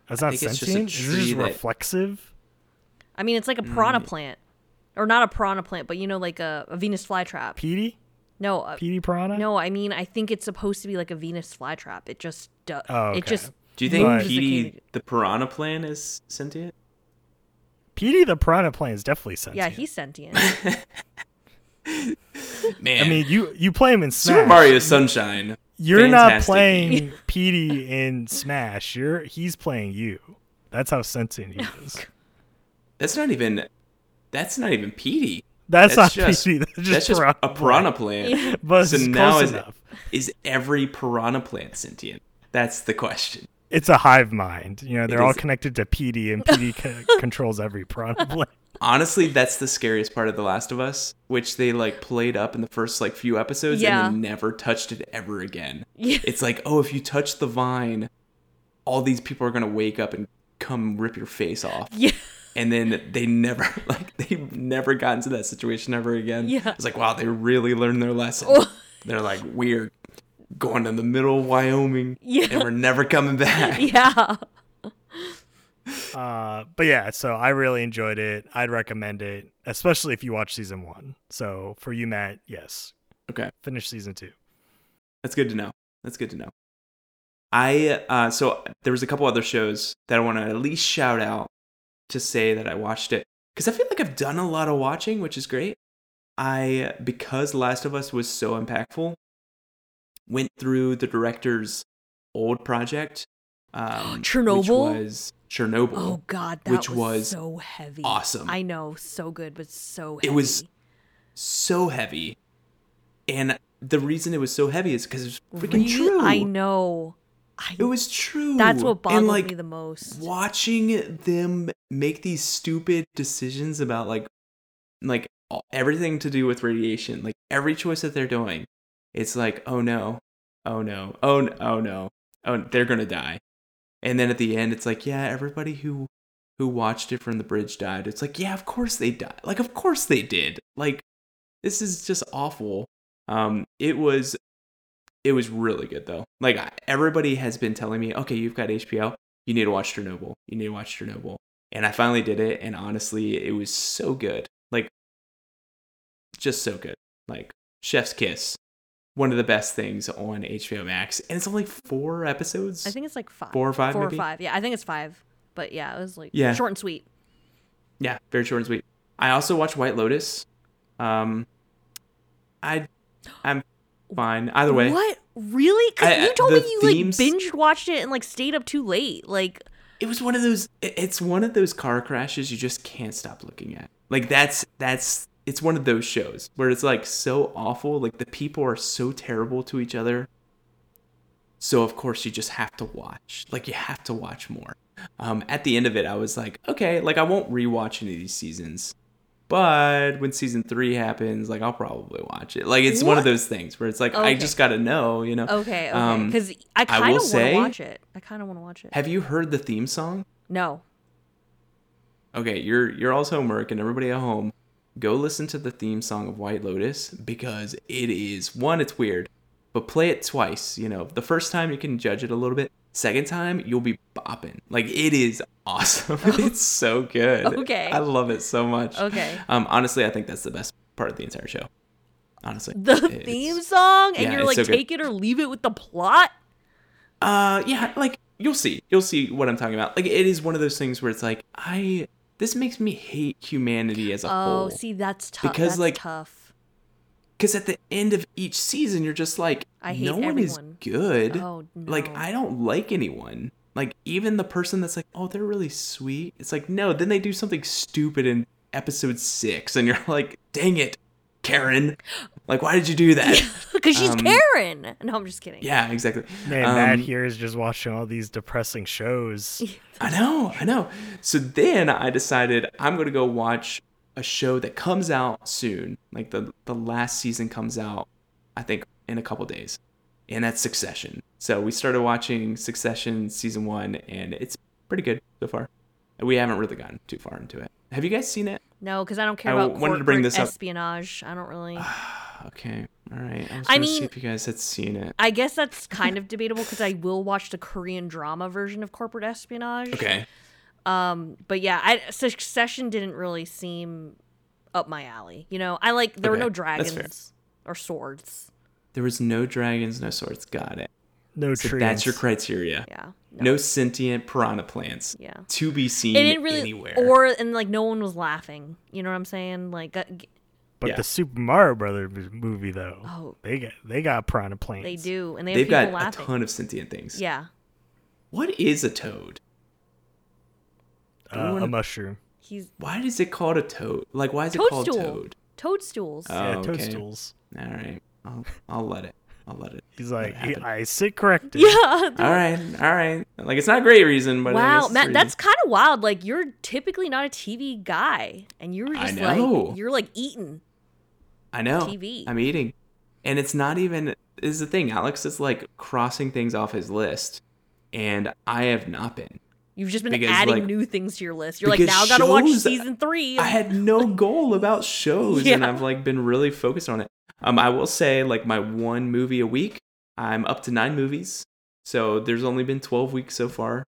it's I not sentient? It's just a tree. Is it just that... reflexive? I mean, it's like a piranha mm. plant. Or not a piranha plant, but, you know, like a, a Venus flytrap. Petey? No. Uh, Petey piranha? No, I mean, I think it's supposed to be like a Venus flytrap. It just does. Uh, oh, okay. It just Do you think but... Petey, the piranha plant, is sentient? Petey the piranha plant is definitely sentient. Yeah, he's sentient. Man, I mean, you you play him in Smash. Super Mario Sunshine. You're fantastic. Not playing P D in Smash. You're he's playing you. That's how sentient he is. That's not even. That's not even P D. That's, that's not just, P D. That's just, that's just piranha a piranha plant. Yeah. But so it's now close is, enough. Is every piranha plant sentient? That's the question. It's a hive mind. You know, they're it all is. connected to P D, and P D c- controls every piranha plant. Honestly, that's the scariest part of The Last of Us, which they like played up in the first like few episodes yeah. and then never touched it ever again. Yeah. It's like, oh, if you touch the vine, all these people are gonna wake up and come rip your face off. Yeah. And then they never like they never got into that situation ever again. Yeah. It's like, wow, they really learned their lesson. Oh. They're like, we're going to the middle of Wyoming yeah. and we're never coming back. Yeah. Uh, but yeah, so I really enjoyed it. I'd recommend it, especially if you watch season one. So for you, Matt, yes. Okay. Finish season two. That's good to know. That's good to know. I, uh, so there was a couple other shows that I want to at least shout out to say that I watched it, because I feel like I've done a lot of watching, which is great. I, because Last of Us was so impactful, went through the director's old project. Um, Chernobyl? Which was Chernobyl. Oh God, that which was, was so heavy. Awesome. I know, so good, but so heavy. It was so heavy. And the reason it was so heavy is because it was freaking really? true. I know. I, it was true. That's what bothered and, like, me the most. Watching them make these stupid decisions about like like everything to do with radiation, like every choice that they're doing. It's like, oh no, oh no, oh no, oh no, oh they're gonna die. And then at the end, it's like, yeah, everybody who who watched it from the bridge died. It's like, yeah, of course they died. Like, of course they did. Like, this is just awful. Um, it was it was really good, though. Like, everybody has been telling me, okay, you've got H B O. You need to watch Chernobyl. You need to watch Chernobyl. And I finally did it. And honestly, it was so good. Like, just so good. Like, chef's kiss. One of the best things on H B O Max. And it's only four episodes. I think it's like five. Four or five, Four maybe? or five. Yeah, I think it's five. But yeah, it was like yeah. short and sweet. Yeah, very short and sweet. I also watched White Lotus. Um, I, I'm fine. Either way. What? Really? Because you told me you themes, like binge watched it and like stayed up too late. Like It was one of those, it's one of those car crashes you just can't stop looking at. Like that's, that's. It's one of those shows where it's like so awful. Like the people are so terrible to each other. So of course you just have to watch. Like you have to watch more. Um, at the end of it, I was like, okay, like I won't rewatch any of these seasons, but when season three happens, like I'll probably watch it. Like it's what? one of those things where it's like, okay. I just got to know, you know? Okay. Okay. Because um, I kind of want to watch it. I kind of want to watch it. Have you heard the theme song? No. Okay. You're, you're all's homework and everybody at home. Go listen to the theme song of White Lotus because it is, one, it's weird, but play it twice. You know, the first time you can judge it a little bit. Second time, you'll be bopping. Like, it is awesome. Oh. It's so good. Okay. I love it so much. Okay. Um, honestly, I think that's the best part of the entire show. Honestly. The theme song? And yeah, you're like, so take good. it or leave it with the plot? Uh, yeah, like, you'll see. You'll see what I'm talking about. Like, it is one of those things where it's like, I... This makes me hate humanity as a oh, whole. Oh, see, that's tough. Because that's like, tough. Because at the end of each season, you're just like, I hate no everyone. one is good. Oh, no. Like, I don't like anyone. Like, even the person that's like, oh, they're really sweet. It's like, no, then they do something stupid in episode six. And you're like, dang it, Karen. Like, why did you do that? Because she's um, Karen. No, I'm just kidding. Yeah, exactly. Man, um, Matt here is just watching all these depressing shows. I know, I know. So then I decided I'm going to go watch a show that comes out soon. Like the, the last season comes out, I think, in a couple days. And that's Succession. So we started watching Succession season one, and it's pretty good so far. We haven't really gotten too far into it. Have you guys seen it? No, because I don't care I about wanted to bring this espionage. Up. I don't really. Okay. All right. I was I mean, see if you guys had seen it. I guess that's kind of debatable because I will watch the Korean drama version of corporate espionage. Okay. Um, but yeah, I, Succession didn't really seem up my alley. You know, I like there okay. were no dragons or swords. There was no dragons, no swords. Got it. No so trees. That's your criteria. Yeah. No. no sentient piranha plants. Yeah. To be seen it didn't really, anywhere. Or and like no one was laughing. You know what I'm saying? Like. But yeah. the Super Mario Brothers movie, though, oh, they got they got piranha plants. They do, and they have they've got laughing. a ton of sentient things. Yeah. What is a toad? Uh, wanna... A mushroom. He's. Why is it called a toad? Like, why is toadstool. it called toad? Toadstools. Oh, yeah, toadstools. Okay. All right, I'll, I'll let it. I'll let it. He's like, it I sit corrected. Yeah. Dude. All right. All right. Like, it's not a great reason, but wow, I guess it's Matt, reason. That's kind of wild. Like, you're typically not a T V guy, and you were just like, you're like eating. I know. T V. I'm eating, and it's not even. This is the thing, Alex is like crossing things off his list, and I have not been. You've just been because, adding like, new things to your list. You're like, now I gotta shows, watch season three. I had no goal about shows, yeah. and I've like been really focused on it. Um, I will say, like, my one movie a week, I'm up to nine movies. So there's only been twelve weeks so far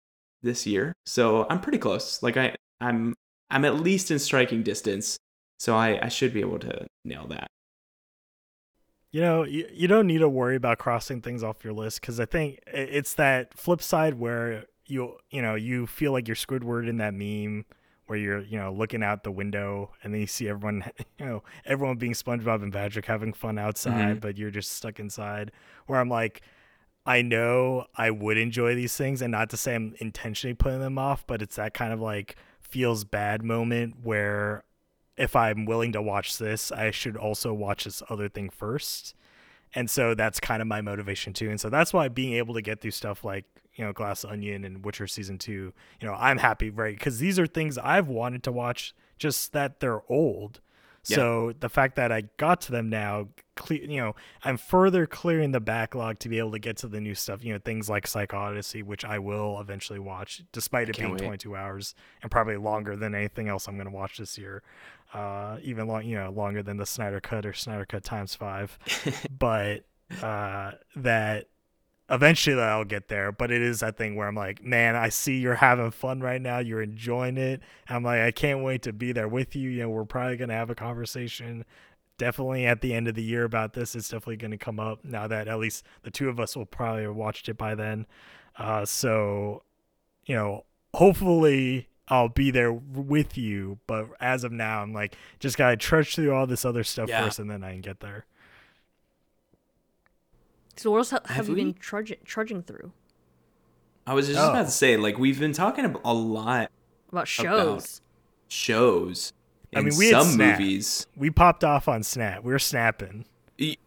this year. So I'm pretty close. Like, I, I'm I'm at least in striking distance. So I, I should be able to nail that. You know, you, you don't need to worry about crossing things off your list, because I think it's that flip side where you, you know, you feel like you're Squidward in that meme, where you're, you know, looking out the window and then you see everyone, you know, everyone being SpongeBob and Patrick having fun outside, mm-hmm. but you're just stuck inside. Where I'm like, I know I would enjoy these things, and not to say I'm intentionally putting them off, but it's that kind of like feels bad moment where if I'm willing to watch this, I should also watch this other thing first. And so that's kind of my motivation too. And so that's why being able to get through stuff like, you know, Glass Onion and Witcher season two, you know, I'm happy, right? Because these are things I've wanted to watch, just that they're old. Yeah. So the fact that I got to them now, cle- you know, I'm further clearing the backlog to be able to get to the new stuff, you know, things like Psychonauts two, which I will eventually watch, despite it being wait. twenty-two hours and probably longer than anything else I'm going to watch this year. Uh, even long, you know, longer than the Snyder Cut or Snyder Cut times five, but uh, that, eventually I'll get there, but it is that thing where I'm like, man, I see you're having fun right now. You're enjoying it. I'm like, I can't wait to be there with you. You know, we're probably going to have a conversation definitely at the end of the year about this. It's definitely going to come up now that at least the two of us will probably have watched it by then. Uh, so, you know, hopefully I'll be there with you. But as of now, I'm like, just got to trudge through all this other stuff yeah. first, and then I can get there. So what else have, have you we? been trudging, trudging through? I was just oh. about to say, like, we've been talking a lot about shows. About shows. I mean, we some had Snap. movies. We popped off on Snap. We were snapping.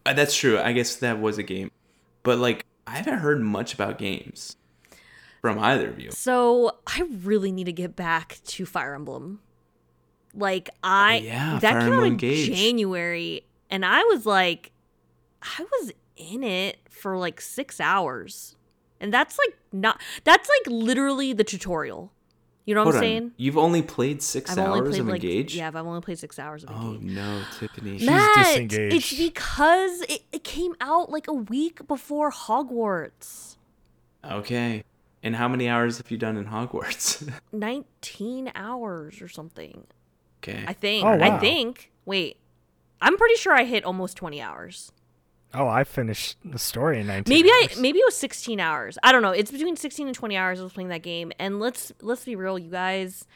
That's true. I guess that was a game. But, like, I haven't heard much about games from either of you. So I really need to get back to Fire Emblem. Like, I... Oh, yeah, that Fire came Emblem out in Engage. January, and I was like... I was... in it for like six hours, and that's like not that's like literally the tutorial, you know what Hold I'm on. saying? You've only played six I've hours played of like, Engage? Yeah, I've only played six hours of Engage. Oh no, Tiffany, Matt, she's disengaged. It's because it, it came out like a week before Hogwarts. Okay, and how many hours have you done in Hogwarts? nineteen hours or something. Okay, I think. Oh, wow. I think. Wait, I'm pretty sure I hit almost twenty hours. Oh, I finished the story in nineteen. Maybe hours. I maybe it was sixteen hours. I don't know. It's between sixteen and twenty hours I was playing that game. And let's let's be real, you guys.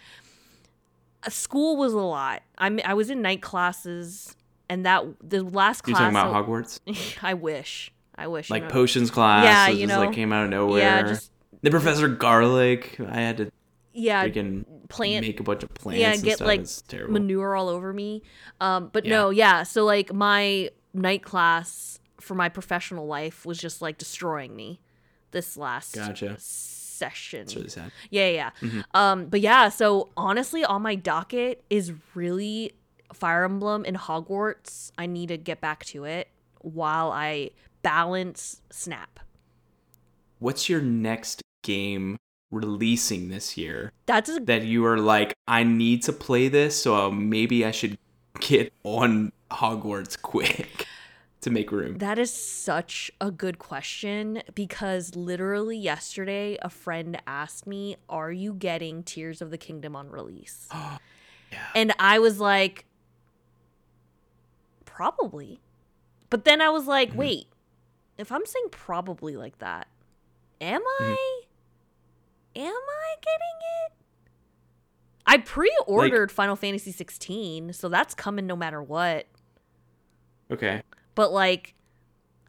School was a lot. I I was in night classes, and that the last class. You're talking about Hogwarts? I wish. I wish. Like, you know, potions class. Yeah, you just know, like came out of nowhere. Yeah, just, the Professor Garlic. I had to. Yeah, freaking plant, make a bunch of plants. Yeah, and get stuff. Like manure all over me. Um, but yeah. no, yeah. So like my night class. For my professional life was just like destroying me this last gotcha. session. That's really sad. Yeah, yeah. Mm-hmm. Um, but yeah, so honestly, on my docket is really Fire Emblem and Hogwarts. I need to get back to it while I balance Snap. What's your next game releasing this year? That's a- that you are like, I need to play this, so maybe I should get on Hogwarts quick. To make room? That is such a good question, because literally yesterday a friend asked me, are you getting Tears of the Kingdom on release? yeah. And I was like, probably. But then I was like, mm-hmm. wait, if I'm saying probably like that, am mm-hmm. I? Am I getting it? I pre-ordered like- Final Fantasy sixteen, so that's coming no matter what. Okay. But, like,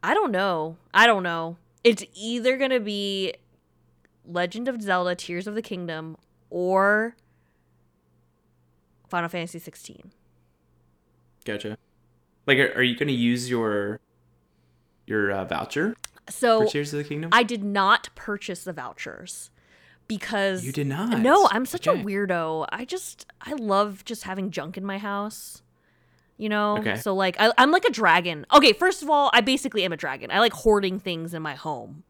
I don't know. I don't know. It's either going to be Legend of Zelda, Tears of the Kingdom, or Final Fantasy sixteen. Gotcha. Like, are, are you going to use your your uh, voucher so for Tears of the Kingdom? I did not purchase the vouchers because... You did not? No, I'm such okay. a weirdo. I just... I love just having junk in my house. You know, okay. so like I, I'm like a dragon. Okay, first of all, I basically am a dragon. I like hoarding things in my home,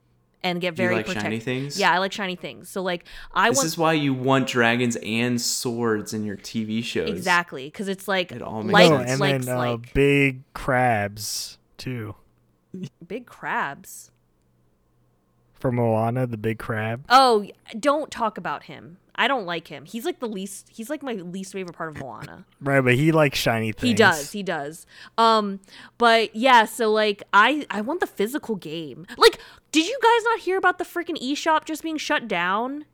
and get very. You like protect- shiny things? Yeah, I like shiny things. So like I. This want- is why you want dragons and swords in your T V shows. Exactly, because it's like it all makes likes, sense. And likes, then uh, like big crabs too. Big crabs. From Moana, the big crab. Oh, don't talk about him. I don't like him. He's like the least, he's like my least favorite part of Moana. Right, but he likes shiny things. He does, he does. Um, but yeah, so like I, I want the physical game. Like, did you guys not hear about the freaking eShop just being shut down?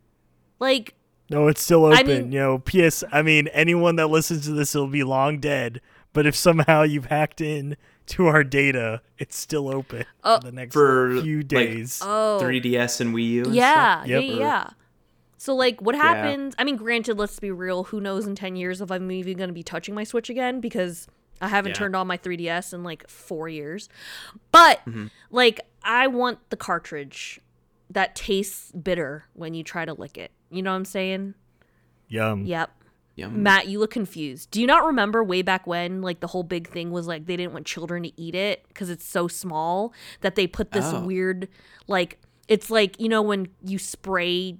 Like, no, it's still open. I mean, you know, P S I mean, anyone that listens to this will be long dead. But if somehow you've hacked in to our data, it's still open uh, for the next for few days. Like, oh. three D S and Wii U and yeah, stuff. Yep. Yeah, yeah, yeah. So, like, what happens? Yeah. I mean, granted, let's be real. Who knows in ten years if I'm even going to be touching my Switch again, because I haven't yeah. turned on my three D S in, like, four years. But, mm-hmm. like, I want the cartridge that tastes bitter when you try to lick it. You know what I'm saying? Yum. Yep. Yum. Matt, you look confused. Do you not remember way back when, like, the whole big thing was, like, they didn't want children to eat it because it's so small that they put this oh. weird, like, it's like, you know, when you spray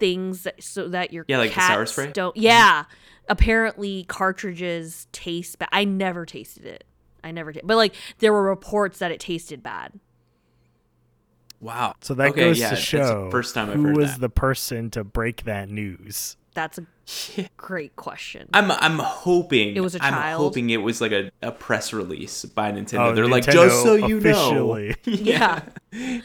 things that, so that your yeah, like cats the sour spray? Don't yeah mm-hmm. apparently cartridges taste bad. I never tasted it I never did but like there were reports that it tasted bad. Wow. So that okay, goes yeah, to show first time I've who heard was that. The person to break that news. That's a great question. I'm I'm hoping it was a child. I'm hoping it was like a, a press release by Nintendo. Oh, They're Nintendo like just so you officially. Know yeah. yeah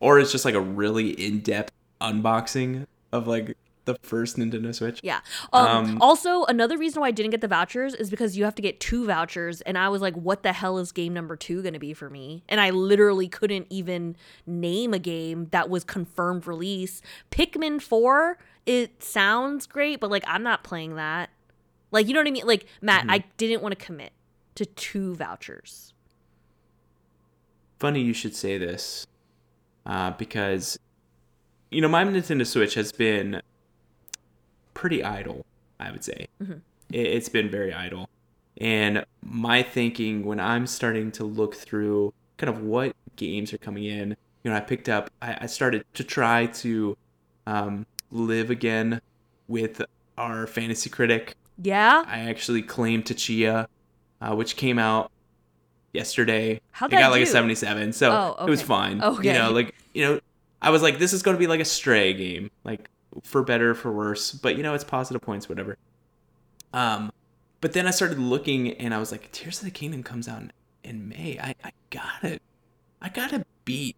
or it's just like a really in-depth unboxing of like the first Nintendo Switch. Yeah. Um, um also another reason why I didn't get the vouchers is because you have to get two vouchers, and I was like, what the hell is game number two gonna be for me? And I literally couldn't even name a game that was confirmed release. Pikmin four, it sounds great, but like I'm not playing that. Like, you know what I mean? Like, Matt, mm-hmm. I didn't want to commit to two vouchers. Funny you should say this, uh, because you know, my Nintendo Switch has been pretty idle, I would say. Mm-hmm. It's been very idle. And my thinking when I'm starting to look through kind of what games are coming in, you know, I picked up, I, I started to try to um, live again with our fantasy critic. Yeah. I actually claimed Tachia, uh, which came out yesterday. How'd that do? It got like a seventy-seven, so oh, okay. It was fine. Okay. You know, like, you know, I was like, this is going to be like a Stray game, like for better or for worse, but you know, it's positive points, whatever. Um, but then I started looking and I was like, Tears of the Kingdom comes out in May. I, I gotta, I gotta beat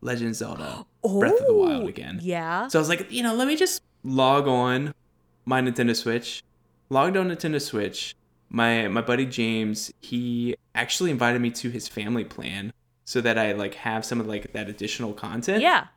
Legend of Zelda oh, Breath of the Wild again. Yeah. So I was like, you know, let me just log on my Nintendo Switch, logged on Nintendo Switch. My, my buddy James, he actually invited me to his family plan, so that I like have some of like that additional content. Yeah.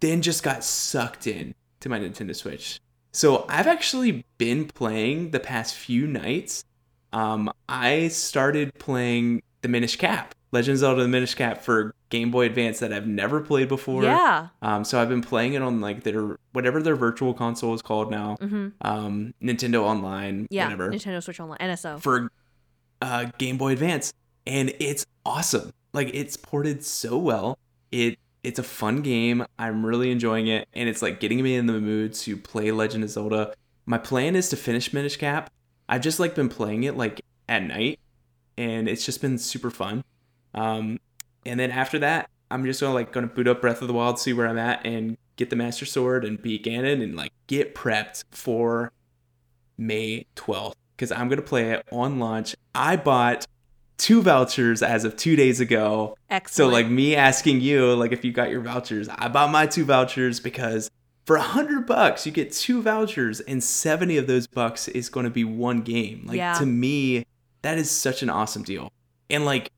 Then just got sucked in to my Nintendo Switch. So I've actually been playing the past few nights. Um, I started playing The Minish Cap, Legend of Zelda: The Minish Cap for Game Boy Advance that I've never played before. Yeah. Um, so I've been playing it on like their whatever their virtual console is called now. Mm-hmm. Um, Nintendo Online. Yeah. Whatever. Nintendo Switch Online. N S O for uh, Game Boy Advance, and it's awesome. Like, it's ported so well. It It's a fun game. I'm really enjoying it. And it's, like, getting me in the mood to play Legend of Zelda. My plan is to finish Minish Cap. I've just, like, been playing it, like, at night. And it's just been super fun. Um, and then after that, I'm just going to, like, going to boot up Breath of the Wild, see where I'm at, and get the Master Sword and beat Ganon and, like, get prepped for May twelfth. Because I'm going to play it on launch. I bought two vouchers as of two days ago. Excellent. So like me asking you, like if you got your vouchers, I bought my two vouchers because for a hundred bucks, you get two vouchers and seventy of those bucks is going to be one game. Like yeah. to me, that is such an awesome deal. And like,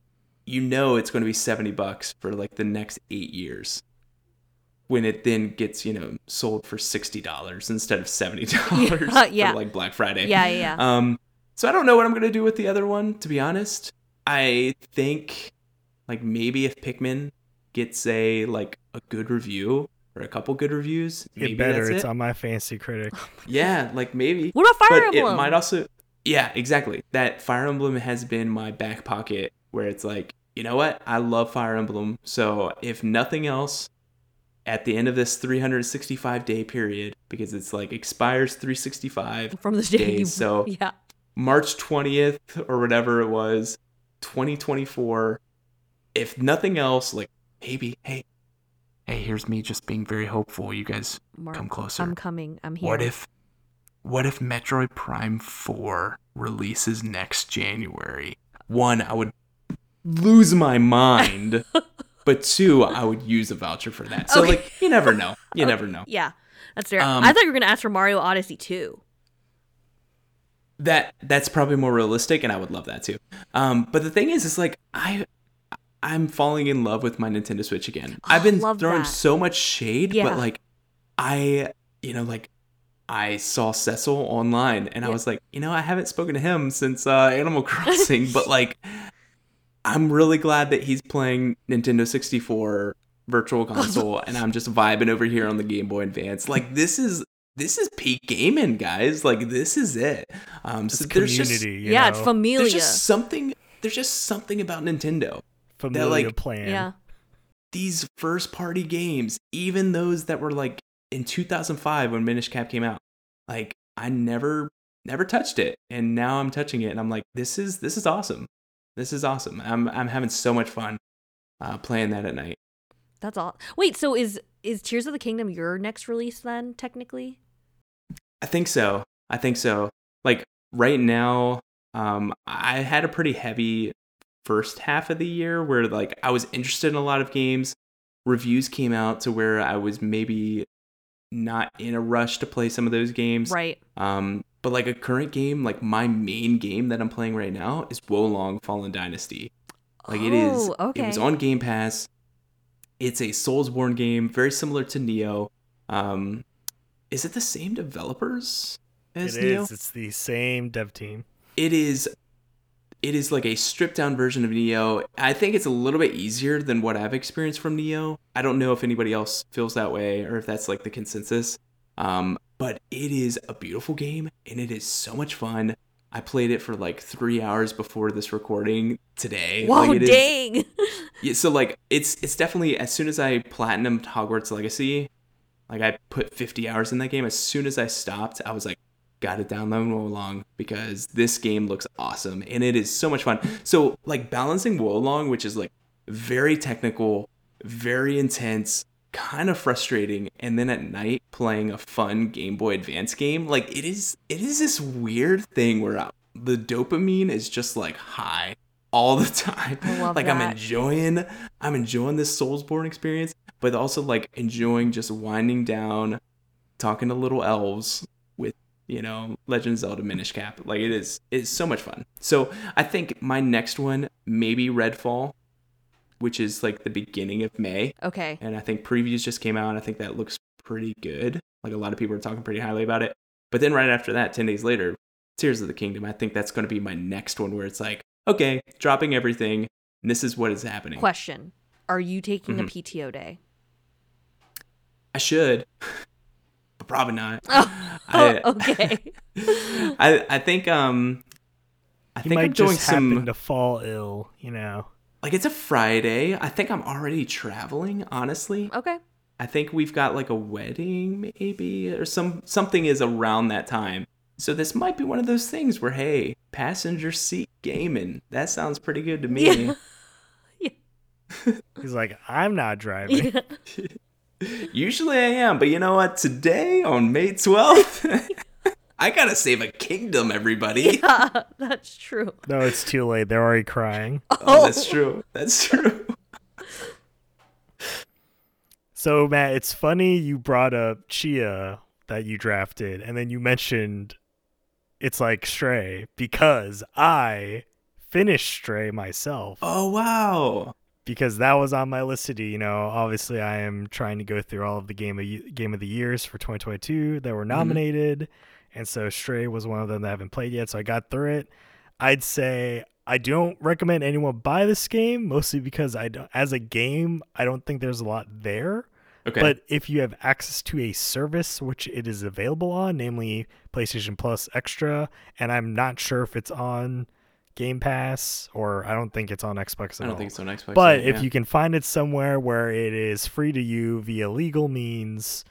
you know, it's going to be seventy bucks for like the next eight years when it then gets, you know, sold for sixty dollars instead of seventy dollars yeah, yeah. for like Black Friday. Yeah, yeah. Um, so I don't know what I'm going to do with the other one, to be honest. I think like maybe if Pikmin gets a like a good review or a couple good reviews, maybe it better. That's it's it. on my fancy critic. Yeah, like maybe. What about Fire but Emblem? It might also. Yeah, exactly. That Fire Emblem has been my back pocket where it's like, you know what? I love Fire Emblem. So if nothing else, at the end of this three hundred sixty-five day period, because it's like expires three hundred sixty-five from the day days, you, so yeah. March twentieth or whatever it was, twenty twenty-four. If nothing else, like maybe, hey, hey, here's me just being very hopeful. You guys Mark, come closer. I'm coming. I'm here. What if? What if Metroid Prime four releases next January? One, I would lose my mind, but two, I would use a voucher for that. So, okay. like, you never know. You okay. never know. Yeah, that's fair. Um, I thought you were going to ask for Mario Odyssey two. That That's probably more realistic, and I would love that, too. Um, but the thing is, is like, I... I'm falling in love with my Nintendo Switch again. Oh, I've been throwing that. so much shade, yeah. but like, I, you know, like, I saw Cecil online and yeah. I was like, you know, I haven't spoken to him since uh, Animal Crossing, but like, I'm really glad that he's playing Nintendo sixty-four Virtual Console and I'm just vibing over here on the Game Boy Advance. Like, this is this is peak gaming, guys. Like, this is it. Um, so it's there's community, just you yeah, know? It's familia. There's just something. There's just something about Nintendo. Familiar like, plan. Yeah. These first party games, even those that were like in two thousand five when Minish Cap came out, like I never, never touched it, and now I'm touching it, and I'm like, this is this is awesome. This is awesome. I'm I'm having so much fun uh, playing that at night. That's all. Wait, so is is Tears of the Kingdom your next release then? Technically, I think so. I think so. Like right now, um, I had a pretty heavy first half of the year where like I was interested in a lot of games. Reviews came out to where I was maybe not in a rush to play some of those games, right? Um but like a current game, like my main game that I'm playing right now is Wo Long: Fallen Dynasty. Like oh, it is okay. It was on Game Pass. It's a Soulsborne game, very similar to Nioh. Um is it the same developers as Nioh? It is. It's the same dev team. It is It is like a stripped-down version of Nioh. I think it's a little bit easier than what I've experienced from Nioh. I don't know if anybody else feels that way or if that's like the consensus. Um, but it is a beautiful game, and it is so much fun. I played it for like three hours before this recording today. Whoa, like it dang! Is, yeah, so like it's it's definitely, as soon as I platinumed Hogwarts Legacy, like I put fifty hours in that game. As soon as I stopped, I was like, gotta download Wo Long because this game looks awesome and it is so much fun. So like balancing Wo Long, which is like very technical, very intense, kind of frustrating, and then at night playing a fun Game Boy Advance game, like it is it is this weird thing where I, the dopamine is just like high all the time. I love like that. I'm enjoying I'm enjoying this Soulsborne experience, but also like enjoying just winding down, talking to little elves with, you know, Legend of Zelda Minish Cap. Like it is, it's so much fun. So I think my next one, maybe Redfall, which is like the beginning of May. Okay. And I think previews just came out. I think that looks pretty good. Like a lot of people are talking pretty highly about it. But then right after that, ten days later, Tears of the Kingdom. I think that's going to be my next one where it's like, okay, dropping everything. And this is what is happening. Question. Are you taking mm-hmm. a P T O day? I should. But probably not. Oh, I, okay. I I think um I he think might I'm doing just happen some to fall ill, you know. Like it's a Friday. I think I'm already traveling, honestly. Okay. I think we've got like a wedding maybe or some something is around that time. So this might be one of those things where, hey, passenger seat gaming. That sounds pretty good to me. Yeah. yeah. He's like, I'm not driving. Yeah. Usually I am, but you know what? Today on May twelfth, I gotta save a kingdom, everybody. Yeah, that's true. No, it's too late. They're already crying. Oh, oh that's true. That's true. So, Matt, it's funny you brought up Chia that you drafted, and then you mentioned it's like Stray because I finish Stray myself. Oh, wow. Because that was on my list to do. You know, obviously I am trying to go through all of the game of game of the years for twenty twenty-two that were nominated. Mm-hmm. And so Stray was one of them that I haven't played yet. So I got through it. I'd say I don't recommend anyone buy this game, mostly because I don't, as a game, I don't think there's a lot there. Okay. But if you have access to a service, which it is available on, namely PlayStation Plus Extra, and I'm not sure if it's on Game Pass, or I don't think it's on Xbox at all. I don't all. think it's on Xbox. But either, if yeah. you can find it somewhere where it is free to you via legal means,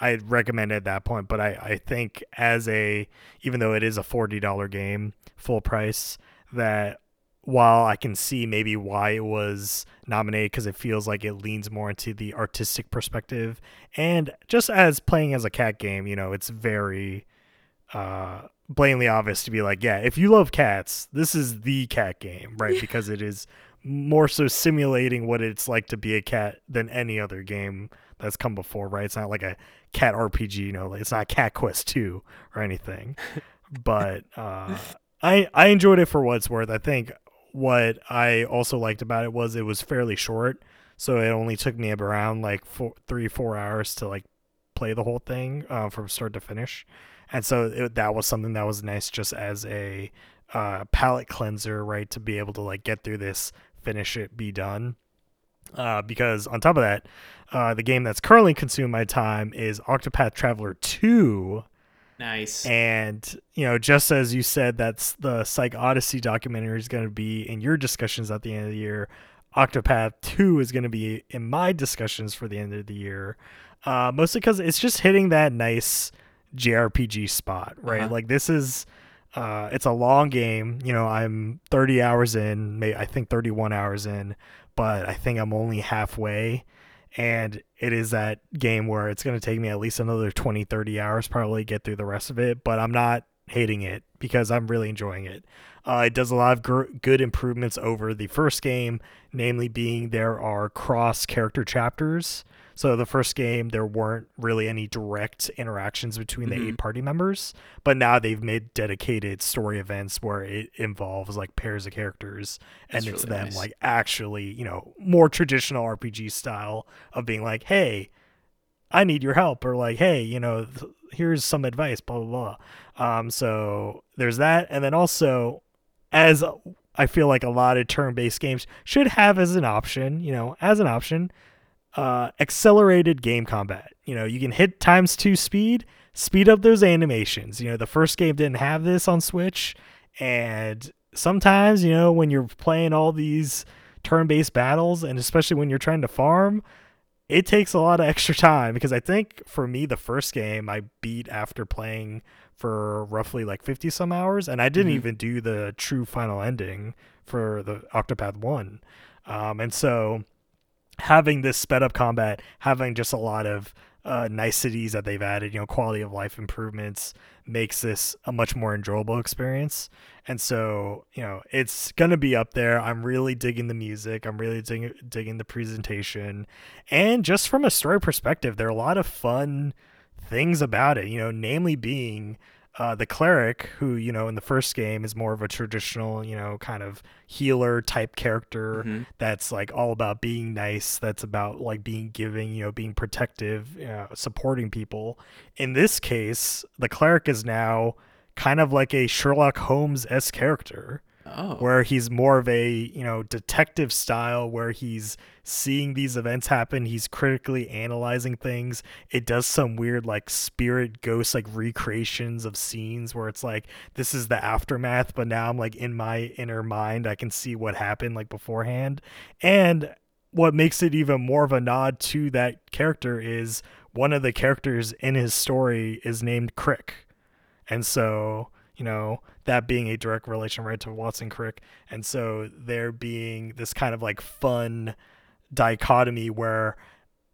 I'd recommend it at that point. But I, I think as a, even though it is a forty dollars game, full price, that while I can see maybe why it was nominated, because it feels like it leans more into the artistic perspective, and just as playing as a cat game, you know, it's very uh, blatantly obvious to be like, yeah, if you love cats, this is the cat game, right? Yeah. Because it is more so simulating what it's like to be a cat than any other game that's come before, right? It's not like a cat R P G, you know, it's not Cat Quest two or anything, but uh, I, I enjoyed it for what it's worth. I think what I also liked about it was it was fairly short, so it only took me around like four, three, four hours to like play the whole thing uh, from start to finish, and so it, that was something that was nice, just as a uh, palate cleanser, right? To be able to like get through this, finish it, be done. Uh, because on top of that, uh, the game that's currently consuming my time is Octopath Traveler two. Nice. And, you know, just as you said, that's the Psych Odyssey documentary is going to be in your discussions at the end of the year. Octopath two is going to be in my discussions for the end of the year, uh, mostly because it's just hitting that nice J R P G spot, right? Uh-huh. Like this is, uh, it's a long game. You know, I'm thirty hours in, I think thirty-one hours in, but I think I'm only halfway. And it is that game where it's going to take me at least another twenty, thirty hours probably to get through the rest of it. But I'm not hating it because I'm really enjoying it. Uh, it does a lot of gr- good improvements over the first game, namely being there are cross-character chapters. So the first game, there weren't really any direct interactions between the mm-hmm. eight party members. But now they've made dedicated story events where it involves like pairs of characters. That's and it's really them nice. Like actually, you know, more traditional R P G style of being like, hey, I need your help, or like, hey, you know, th- here's some advice, blah, blah, blah. Um, so there's that. And then also, as I feel like a lot of turn-based games should have as an option, you know, as an option, uh, accelerated game combat. You know, you can hit times two speed, speed up those animations. You know, the first game didn't have this on Switch. And sometimes, you know, when you're playing all these turn-based battles, and especially when you're trying to farm, it takes a lot of extra time, because I think for me, the first game I beat after playing for roughly like fifty some hours, and I didn't mm-hmm. even do the true final ending for the Octopath one. Um, and so having this sped up combat, having just a lot of uh, niceties that they've added, you know, quality of life improvements, makes this a much more enjoyable experience. And so, you know, it's going to be up there. I'm really digging the music. I'm really dig- digging the presentation. And just from a story perspective, there are a lot of fun things about it, you know, namely being uh, the cleric who, you know, in the first game is more of a traditional, you know, kind of healer type character mm-hmm. that's like all about being nice. That's about like being giving, you know, being protective, you know, supporting people. In this case, the cleric is now kind of like a Sherlock Holmes-esque character, oh. where he's more of a, you know, detective style, where he's seeing these events happen, he's critically analyzing things. It does some weird like spirit ghost like recreations of scenes where it's like, this is the aftermath, but now I'm like in my inner mind, I can see what happened like beforehand. And what makes it even more of a nod to that character is one of the characters in his story is named Crick. And so, you know, that being a direct relation, right, to Watson Crick. And so there being this kind of like fun dichotomy where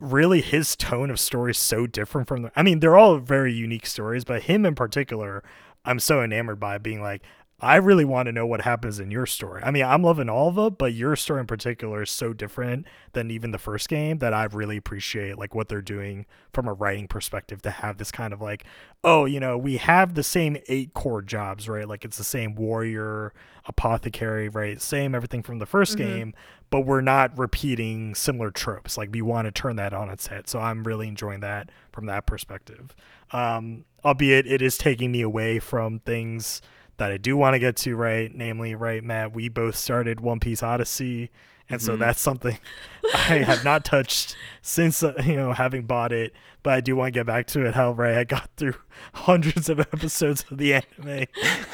really his tone of story is so different from the, I mean, they're all very unique stories, but him in particular, I'm so enamored by being like, I really want to know what happens in your story. I mean, I'm loving all of it, but your story in particular is so different than even the first game that I really appreciate, like, what they're doing from a writing perspective to have this kind of like, oh, you know, we have the same eight core jobs, right? Like, it's the same warrior, apothecary, right? Same everything from the first mm-hmm. game, but we're not repeating similar tropes. Like, we want to turn that on its head. So I'm really enjoying that from that perspective. Um, albeit it is taking me away from things that I do want to get to, right? Namely, right, Matt, we both started One Piece Odyssey, and mm-hmm. so that's something I have not touched since, uh, you know, having bought it, but I do want to get back to it. Hell, right, I got through hundreds of episodes of the anime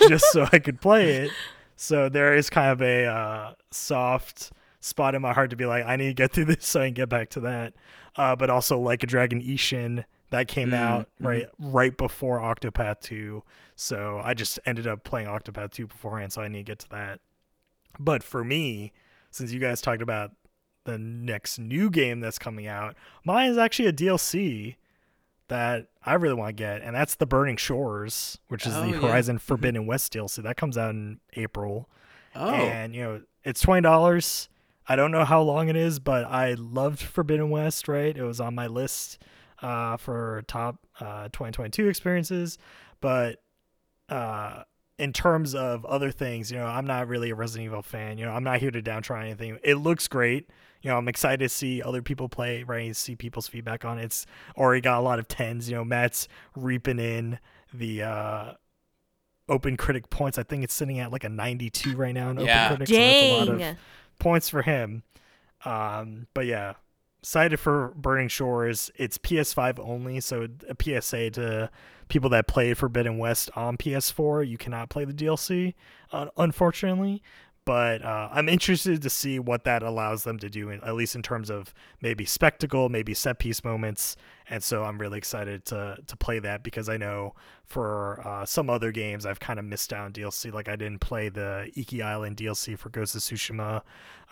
just so I could play it. So there is kind of a uh, soft spot in my heart to be like, I need to get through this so I can get back to that. Uh, but also Like a Dragon Ishin, that came mm-hmm. out right right before Octopath two. So I just ended up playing Octopath two beforehand, so I need to get to that. But for me, since you guys talked about the next new game that's coming out, mine is actually a D L C that I really want to get, and that's The Burning Shores, which is oh, the yeah. Horizon Forbidden West D L C. That comes out in April. Oh. And, you know, it's twenty dollars. I don't know how long it is, but I loved Forbidden West, right? It was on my list uh for top uh twenty twenty-two experiences, but uh in terms of other things, you know, I'm not really a Resident Evil fan. You know, I'm not here to down try anything. It looks great. You know, I'm excited to see other people play, right? See people's feedback on it. It's already got a lot of tens. You know, Matt's reaping in the uh open critic points. I think it's sitting at like a ninety-two right now in yeah. open critic. Dang. So that's a lot of points for him. Um but yeah, cited for Burning Shores. It's P S five only, so a P S A to people that played Forbidden West on P S four. You cannot play the D L C, uh, unfortunately. But uh, I'm interested to see what that allows them to do, in, at least in terms of maybe spectacle, maybe set piece moments. And so I'm really excited to to play that, because I know for uh, some other games I've kind of missed out on D L C. Like, I didn't play the Iki Island D L C for Ghost of Tsushima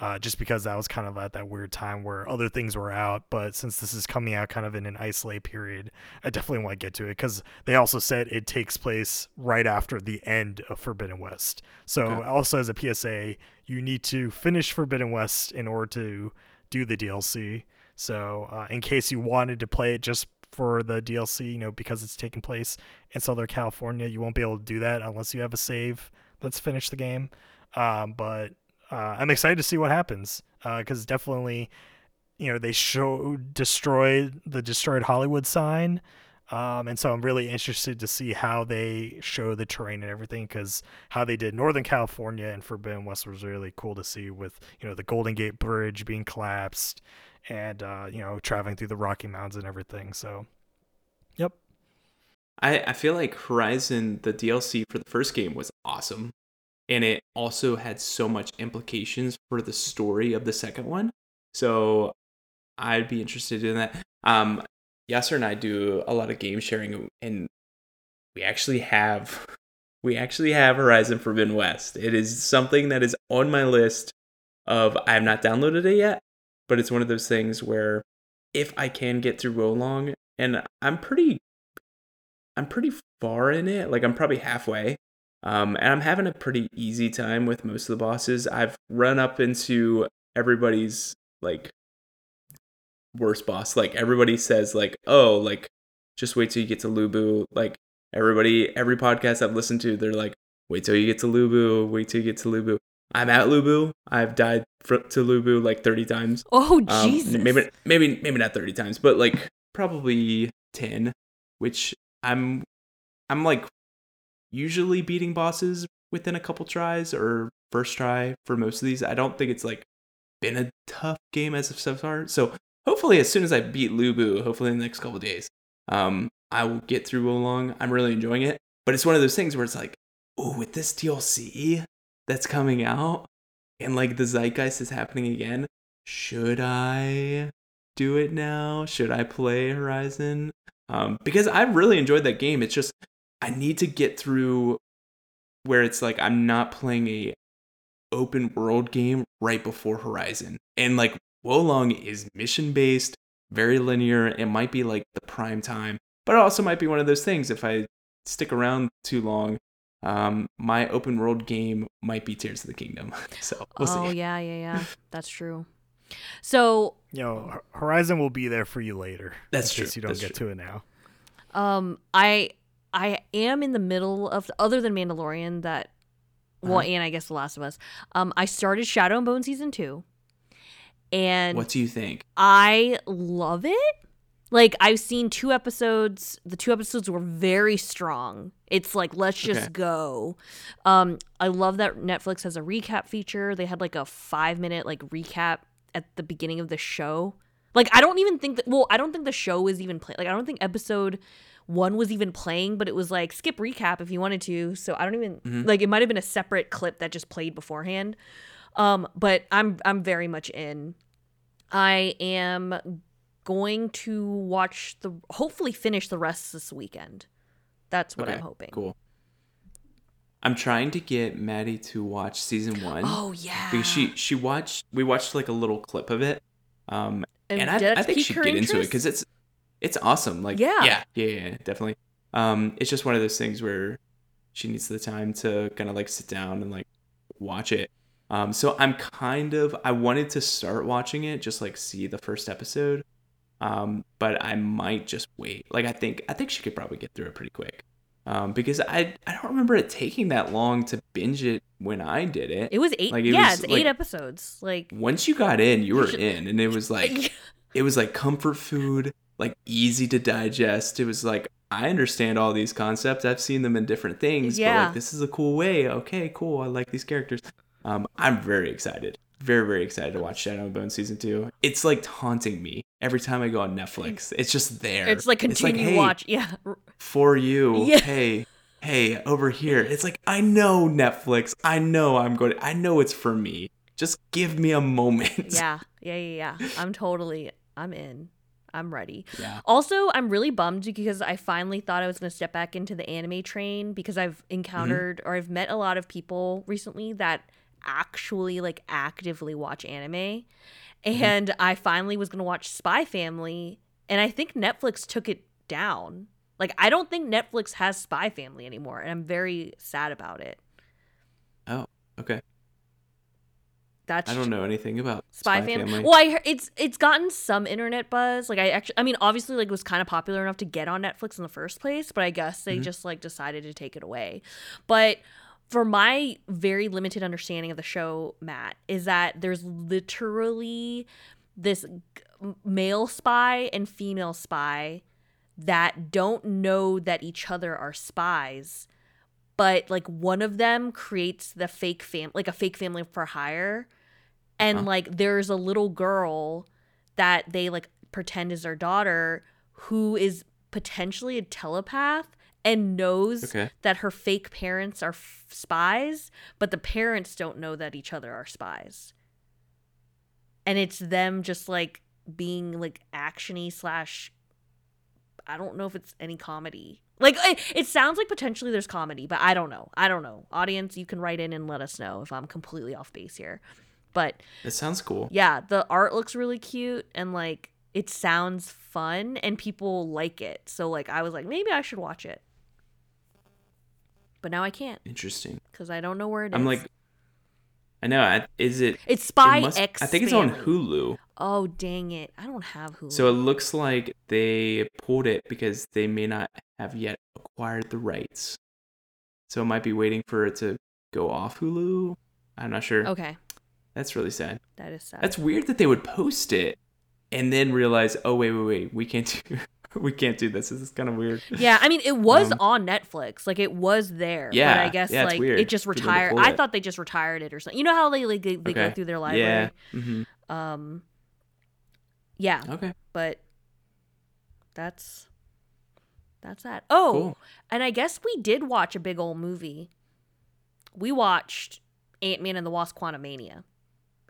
uh, just because that was kind of at that weird time where other things were out. But since this is coming out kind of in an isolate period, I definitely want to get to it, because they also said it takes place right after the end of Forbidden West. So okay. also as a P S A, you need to finish Forbidden West in order to do the D L C. So uh, in case you wanted to play it just for the D L C, you know, because it's taking place in Southern California, you won't be able to do that unless you have a save. Let's finish the game. Um, but uh, I'm excited to see what happens, because uh, definitely, you know, they showed destroyed the destroyed Hollywood sign. Um, and so I'm really interested to see how they show the terrain and everything, because how they did Northern California and Forbidden West was really cool to see, with, you know, the Golden Gate Bridge being collapsed and, uh, you know, traveling through the Rocky Mountains and everything. So, yep. I, I feel like Horizon, the D L C for the first game, was awesome. And it also had so much implications for the story of the second one. So I'd be interested in that. Um, Yasser and I do a lot of game sharing, and we actually have we actually have Horizon Forbidden West. It is something that is on my list of, I have not downloaded it yet, but it's one of those things where if I can get through Wo Long, and I'm pretty I'm pretty far in it, like I'm probably halfway, um, and I'm having a pretty easy time with most of the bosses. I've run up into everybody's like worst boss. Like, everybody says like, oh, like just wait till you get to Lü Bu. Like, everybody, every podcast I've listened to, they're like, wait till you get to Lü Bu, wait till you get to Lü Bu. I'm at Lü Bu. I've died fr- to Lü Bu like thirty times. Oh, um, Jesus. Maybe maybe maybe not thirty times, but like probably ten, which I'm I'm like usually beating bosses within a couple tries or first try for most of these. I don't think it's like been a tough game as of so far. So hopefully, as soon as I beat Lü Bu, hopefully in the next couple of days, um, I will get through Wo Long. I'm really enjoying it. But it's one of those things where it's like, oh, with this D L C that's coming out, and like the zeitgeist is happening again, should I do it now? Should I play Horizon? Um, because I really enjoyed that game. It's just, I need to get through where it's like, I'm not playing a open world game right before Horizon. And like, Wo Long is mission-based, very linear. It might be like the prime time, but it also might be one of those things, if I stick around too long, Um, my open world game might be Tears of the Kingdom. So we'll oh, see. Oh, yeah, yeah, yeah. That's true. So, you know, Horizon will be there for you later. That's true. You don't that's get true. to it now. Um, I I am in the middle of, other than Mandalorian, that, well, uh-huh. and I guess The Last of Us. Um, I started Shadow and Bone season two, and what do you think? I love it. Like, I've seen two episodes. The two episodes were very strong. It's like, let's just okay. go. Um, I love that Netflix has a recap feature. They had like a five minute like recap at the beginning of the show. Like, I don't even think that, well, I don't think the show was even playing. Like, I don't think episode one was even playing, but it was like, skip recap if you wanted to. So I don't even, mm-hmm. like, it might've been a separate clip that just played beforehand. Um, but I'm, I'm very much in. I am going to watch the hopefully finish the rest this weekend. That's what okay, I'm hoping. Cool. I'm trying to get Maddie to watch season one. Oh yeah, because she she watched we watched like a little clip of it, um, and, and I, I think she'd get interest? into it because it's it's awesome. Like yeah. yeah, yeah, yeah, definitely. Um, it's just one of those things where she needs the time to kind of like sit down and like watch it. Um, so I'm kind of I wanted to start watching it, just like see the first episode. Um, but I might just wait. Like, I think, I think she could probably get through it pretty quick. Um, because I, I don't remember it taking that long to binge it when I did it. It was eight. Like, it yeah, was, it's like, eight episodes. Like, once you got in, you were in, and it was like, it was like comfort food, like easy to digest. It was like, I understand all these concepts. I've seen them in different things, yeah. but like, this is a cool way. Okay, cool. I like these characters. Um, I'm very excited. Very, very excited to watch Shadow and Bone season two. It's like taunting me every time I go on Netflix. It's just there. It's like continue it's like, hey, watch. Yeah. For you. Yeah. Hey, hey, over here. It's like, I know Netflix. I know I'm going to, I know it's for me. Just give me a moment. Yeah. Yeah. Yeah. Yeah. I'm totally, I'm in. I'm ready. Yeah. Also, I'm really bummed because I finally thought I was going to step back into the anime train because I've encountered mm-hmm. or I've met a lot of people recently that actually like actively watch anime, and mm-hmm. I finally was gonna watch Spy Family, and I think Netflix took it down. Like, I don't think Netflix has Spy Family anymore, and I'm very sad about it. Oh, okay. That's I don't know anything about Spy, Spy Family. Family. Well, I heard it's it's gotten some internet buzz. Like, I actually, I mean, obviously, like, it was kind of popular enough to get on Netflix in the first place, but I guess they mm-hmm. just like decided to take it away. But for my very limited understanding of the show, Matt, is that there's literally this g- male spy and female spy that don't know that each other are spies, but like one of them creates the fake fam, like a fake family for hire, and uh-huh. like there's a little girl that they like pretend is their daughter who is potentially a telepath. And knows okay. that her fake parents are f- spies, but the parents don't know that each other are spies. And it's them just like being like actiony slash, I don't know if it's any comedy. Like, it, it sounds like potentially there's comedy, but I don't know. I don't know. Audience, you can write in and let us know if I'm completely off base here. But it sounds cool. Yeah, the art looks really cute and like it sounds fun and people like it. So like I was like, maybe I should watch it. But now I can't. Interesting. Because I don't know where it I'm is. I'm like, I know. I, is it? It's Spy it must, X. I think it's on Hulu. Oh, dang it. I don't have Hulu. So it looks like they pulled it because they may not have yet acquired the rights. So it might be waiting for it to go off Hulu. I'm not sure. Okay. That's really sad. That is sad. That's weird that they would post it and then realize, oh, wait, wait, wait, we can't do we can't do this. This is kind of weird. Yeah, I mean, it was um, on Netflix. Like, it was there. Yeah, but I guess, yeah, like, it just retired. I it. thought they just retired it or something. You know how they, like, they, they okay. go through their library? Yeah. Mm-hmm. Um, yeah. Okay. But that's, that's that. Oh, cool. And I guess we did watch a big old movie. We watched Ant-Man and the Wasp: Quantumania.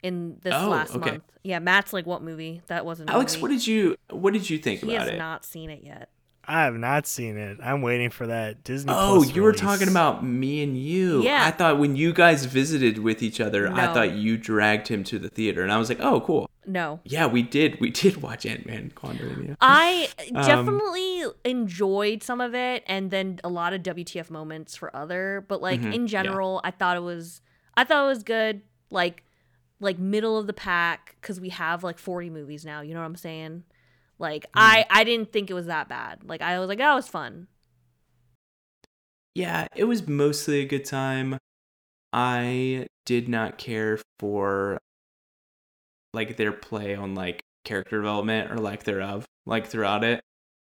In this oh, last okay. month. Yeah, Matt's like, what movie? That wasn't Alex, movie. what did you what did you think he about it? He has not seen it yet. I have not seen it. I'm waiting for that Disney Oh, Plus you were release. Talking about me and you. Yeah. I thought when you guys visited with each other, no. I thought you dragged him to the theater. And I was like, oh, cool. No. Yeah, we did. We did watch Ant-Man Quantumania. I definitely um, enjoyed some of it and then a lot of W T F moments for other. But, like, mm-hmm, in general, yeah. I thought it was I thought it was good. Like, like middle of the pack because we have, like, forty movies now. You know what I'm saying? Like, mm. I, I didn't think it was that bad. Like, I was like, that was fun. Yeah, it was mostly a good time. I did not care for, like, their play on, like, character development or lack thereof, like, throughout it.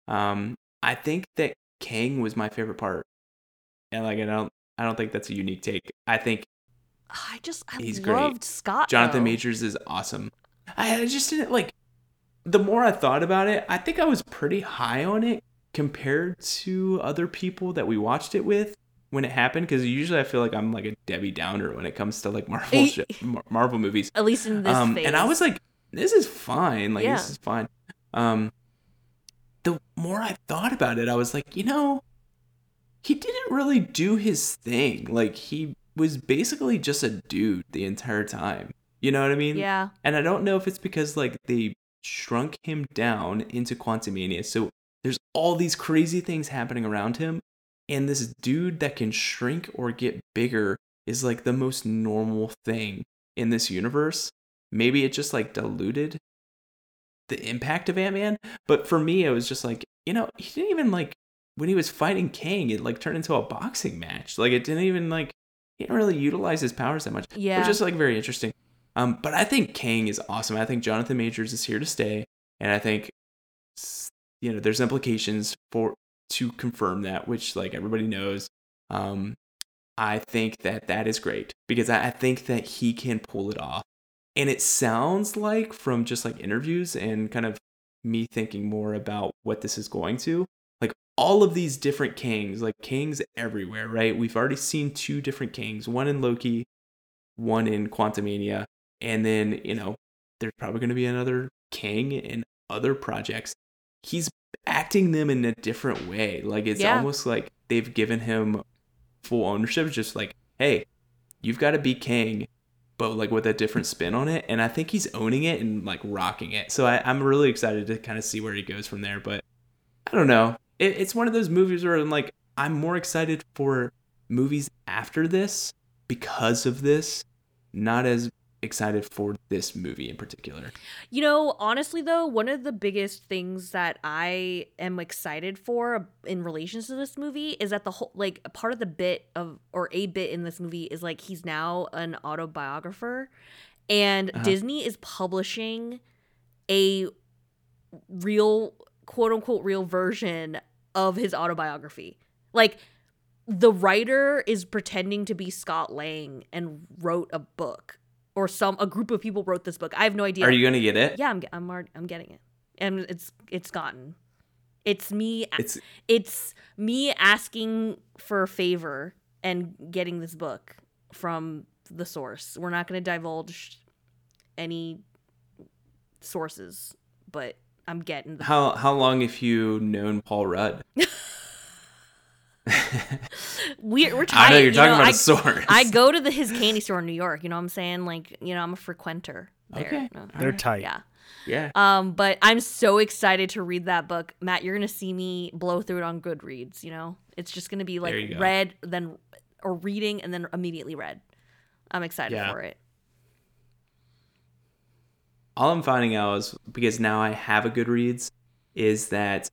Um, I think that Kang was my favorite part. And, like, I don't I don't think that's a unique take. I think I just I he's loved great. Scott, Jonathan though. Majors is awesome. I, I just didn't, like... The more I thought about it, I think I was pretty high on it compared to other people that we watched it with when it happened. Because usually I feel like I'm like a Debbie Downer when it comes to like Marvel sh- Marvel movies. At least in this um, phase. And I was like, this is fine. Like, yeah. this is fine. Um, the more I thought about it, I was like, you know, he didn't really do his thing. Like, he was basically just a dude the entire time. You know what I mean? Yeah. And I don't know if it's because like they... shrunk him down into Quantumania. So there's all these crazy things happening around him. And this dude that can shrink or get bigger is like the most normal thing in this universe. Maybe it just like diluted the impact of Ant-Man. But for me, it was just like, you know, he didn't even like when he was fighting Kang, it like turned into a boxing match. Like it didn't even like, he didn't really utilize his powers that much. Yeah. It was just like very interesting. Um, but I think Kang is awesome. I think Jonathan Majors is here to stay, and I think you know there's implications for to confirm that, which like everybody knows. Um, I think that that is great because I, I think that he can pull it off, and it sounds like from just like interviews and kind of me thinking more about what this is going to like all of these different Kangs, like Kangs everywhere, right? We've already seen two different Kangs, one in Loki, one in Quantumania. And then, you know, there's probably going to be another Kang in other projects. He's acting them in a different way. Like, it's yeah. almost like they've given him full ownership. It's just like, hey, you've got to be Kang, but, like, with a different spin on it. And I think he's owning it and, like, rocking it. So I, I'm really excited to kind of see where he goes from there. But I don't know. It, it's one of those movies where I'm like, I'm more excited for movies after this because of this, not as excited for this movie in particular. You know, honestly though, one of the biggest things that I am excited for in relation to this movie is that the whole like part of the bit of or a bit in this movie is like he's now an autobiographer and uh-huh. Disney is publishing a real quote unquote real version of his autobiography. Like the writer is pretending to be Scott Lang and wrote a book. Or some a group of people wrote this book. I have no idea. Are you gonna get it? Yeah, I'm. I'm. Already, I'm getting it, and it's it's gotten. It's me. It's it's me asking for a favor and getting this book from the source. We're not gonna divulge any sources, but I'm getting. The how book. How long have you known Paul Rudd? We're, we're tired. I know you're you talking know, about I, a source. I go to the his candy store in New York. You know what I'm saying? Like, you know, I'm a frequenter there. Okay. No, they're right. tight. Yeah. Yeah. Um, but I'm so excited to read that book. Matt, you're gonna see me blow through it on Goodreads. You know, it's just gonna be like read, then or reading, and then immediately read. I'm excited yeah. for it. All I'm finding out is because now I have a Goodreads is that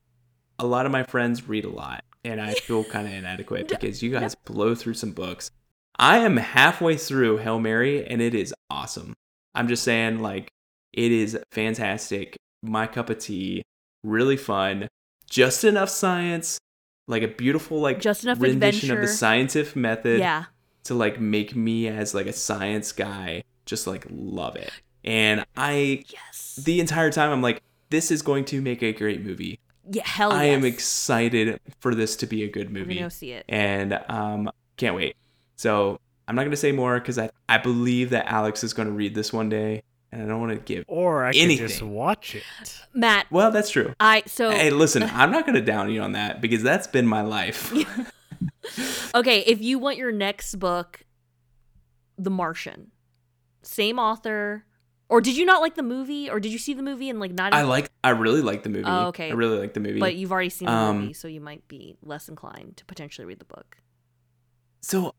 a lot of my friends read a lot. And I feel kind of inadequate because you guys yeah. blow through some books. I am halfway through Hail Mary, and it is awesome. I'm just saying, like, it is fantastic. My cup of tea. Really fun. Just enough science. Like a beautiful, like, just enough rendition adventure of the scientific method yeah. to, like, make me as, like, a science guy just, like, love it. And I, yes. the entire time, I'm like, this is going to make a great movie. Yeah, hell yes. I am excited for this to be a good movie. I'm gonna go see it. And um, can't wait. So I'm not going to say more because I, I believe that Alex is going to read this one day. and I don't want to give or I anything. Can just watch it. Matt. Well, that's true. I so hey, listen, I'm not going to down you on that because that's been my life. Okay, if you want your next book, The Martian, same author. Or did you not like the movie? Or did you see the movie and like not? I like. I really like the movie. Oh, okay. I really like the movie. But you've already seen the um, movie, so you might be less inclined to potentially read the book. So,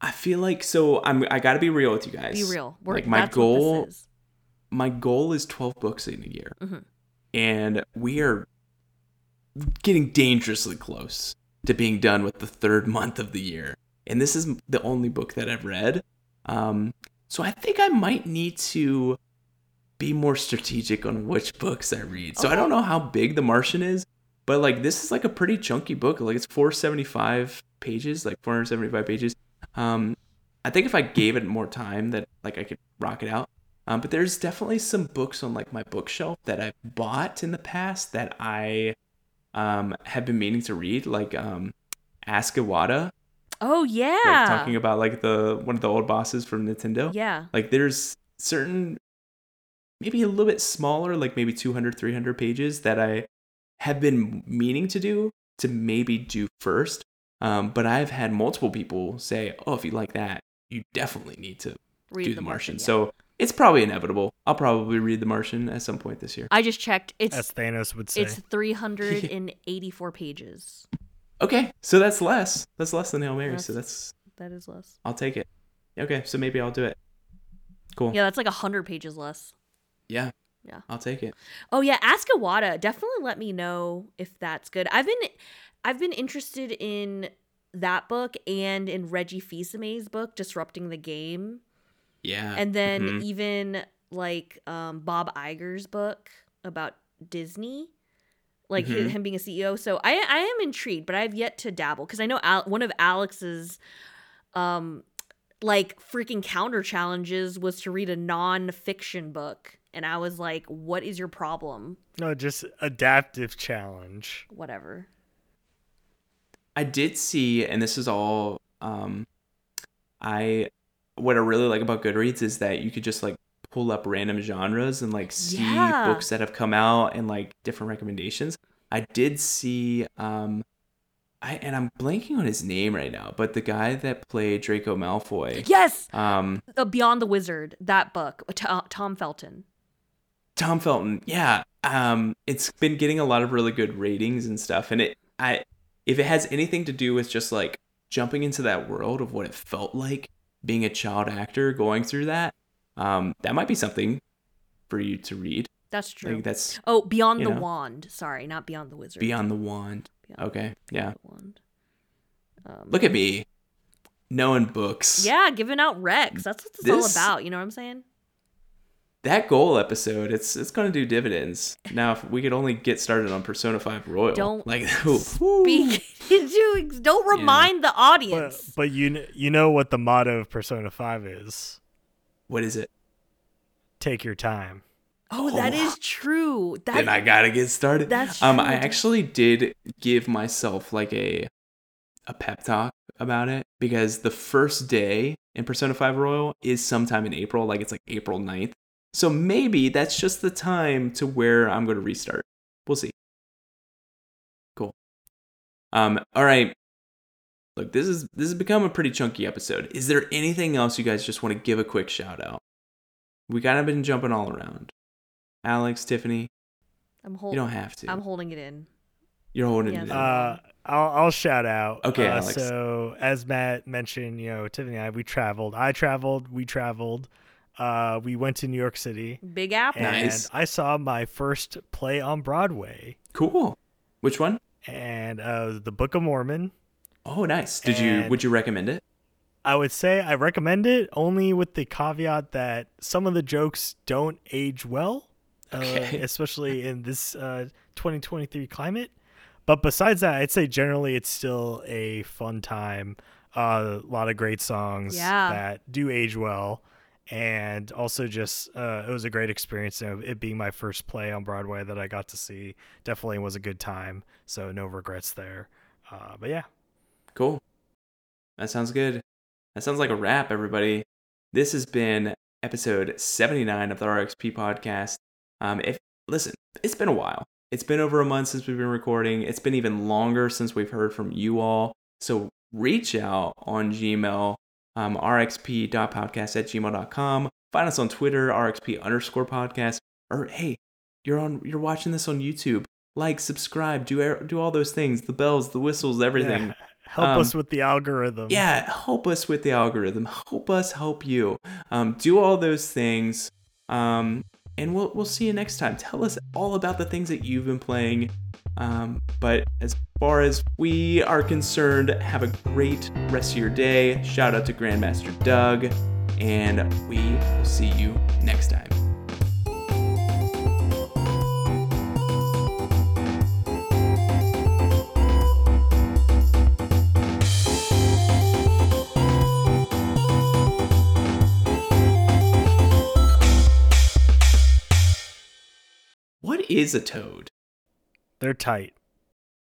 I feel like so I'm. I got to be real with you guys. Be real. We're, like my goal. My goal is twelve books in a year, mm-hmm. and we are getting dangerously close to being done with the third month of the year. And this is the only book that I've read. Um, so I think I might need to be more strategic on which books I read. So oh. I don't know how big The Martian is, but like this is like a pretty chunky book. Like it's four hundred seventy-five pages, like four hundred seventy-five pages. Um, I think if I gave it more time that like I could rock it out. Um, but there's definitely some books on like my bookshelf that I've bought in the past that I um, have been meaning to read, like um, Ask Iwata. Oh, yeah. Like, talking about like the one of the old bosses from Nintendo. Yeah. Like there's certain... maybe a little bit smaller, like maybe two hundred, three hundred pages that I have been meaning to do to maybe do first. Um, but I've had multiple people say, oh, if you like that, you definitely need to read do The Martian. Martian yeah. So it's probably inevitable. I'll probably read The Martian at some point this year. I just checked. It's, as Thanos would say. It's three hundred eighty-four pages. Okay. So that's less. That's less than Hail Mary. That's, so that's... That is less. I'll take it. Okay. So maybe I'll do it. Cool. Yeah, that's like one hundred pages less. Yeah. Yeah. I'll take it. Oh yeah, Ask Iwata. Definitely let me know if that's good. I've been I've been interested in that book and in Reggie Fils-Aimé's book Disrupting the Game. Yeah. And then mm-hmm. even like um, Bob Iger's book about Disney, like mm-hmm. him being a C E O. So I I am intrigued, but I've yet to dabble cuz I know Al- one of Alex's um like freaking counter challenges was to read a non-fiction book. And I was like, what is your problem? No, just adaptive challenge. Whatever. I did see, and this is all, um, I, what I really like about Goodreads is that you could just like pull up random genres and like see yeah. books that have come out and like different recommendations. I did see, um, I, and I'm blanking on his name right now, but the guy that played Draco Malfoy. Yes. Um, Beyond the Wizard, that book, T- Tom Felton. Tom Felton, yeah, um, it's been getting a lot of really good ratings and stuff, and it, I, if it has anything to do with just like jumping into that world of what it felt like being a child actor going through that, um, that might be something for you to read. That's true. Like that's oh, Beyond the know. Wand. Sorry, not Beyond the Wizard. Beyond the Wand. Beyond okay, the yeah. Wand. Um, Look at me, knowing books. Yeah, giving out recs. That's what this is all about. You know what I'm saying? That goal episode, it's it's going to do dividends. Now, if we could only get started on Persona five Royal. Don't like, speak. Don't remind yeah. the audience. But, but you, you know what the motto of Persona five is. What is it? Take your time. Oh, that oh, is true. That, then I got to get started. That's true. Um, I actually did give myself like a a pep talk about it because the first day in Persona five Royal is sometime in April. Like it's like April ninth. So maybe that's just the time to where I'm going to restart. We'll see. Cool. Um. All right. Look, this is this has become a pretty chunky episode. Is there anything else you guys just want to give a quick shout out? We kind of been jumping all around. Alex, Tiffany, I'm holding. You don't have to. I'm holding it in. You're holding yeah, it in. Uh, I'll I'll shout out. Okay, uh, Alex. So as Matt mentioned, you know, Tiffany and I, we traveled. I traveled. We traveled. Uh, we went to New York City. Big Apple. And nice. I saw my first play on Broadway. Cool. Which one? And uh, the Book of Mormon. Oh, nice. Did and you? Would you recommend it? I would say I recommend it only with the caveat that some of the jokes don't age well, okay. uh, especially in this uh, twenty twenty-three climate. But besides that, I'd say generally it's still a fun time. Uh, a lot of great songs yeah. that do age well. And also just uh, it was a great experience. You know, it being my first play on Broadway that I got to see definitely was a good time. So no regrets there. Uh, but yeah. Cool. That sounds good. That sounds like a wrap, everybody. This has been episode seventy-nine of the R X P podcast. Um, if listen, it's been a while. It's been over a month since we've been recording. It's been even longer since we've heard from you all. So reach out on Gmail, um, r x p dot podcast at gmail dot com. Find us on Twitter, rxp underscore podcast. Or hey, you're on. You're watching this on YouTube. Like, subscribe, do do all those things. The bells, the whistles, everything. Yeah. Help um, us with the algorithm. Yeah, help us with the algorithm. Help us help you. Um, do all those things. Um, and we'll we'll see you next time. Tell us all about the things that you've been playing. Um, but as far as we are concerned, have a great rest of your day. Shout out to Grandmaster Doug, and we will see you next time. Is a toad. They're tight.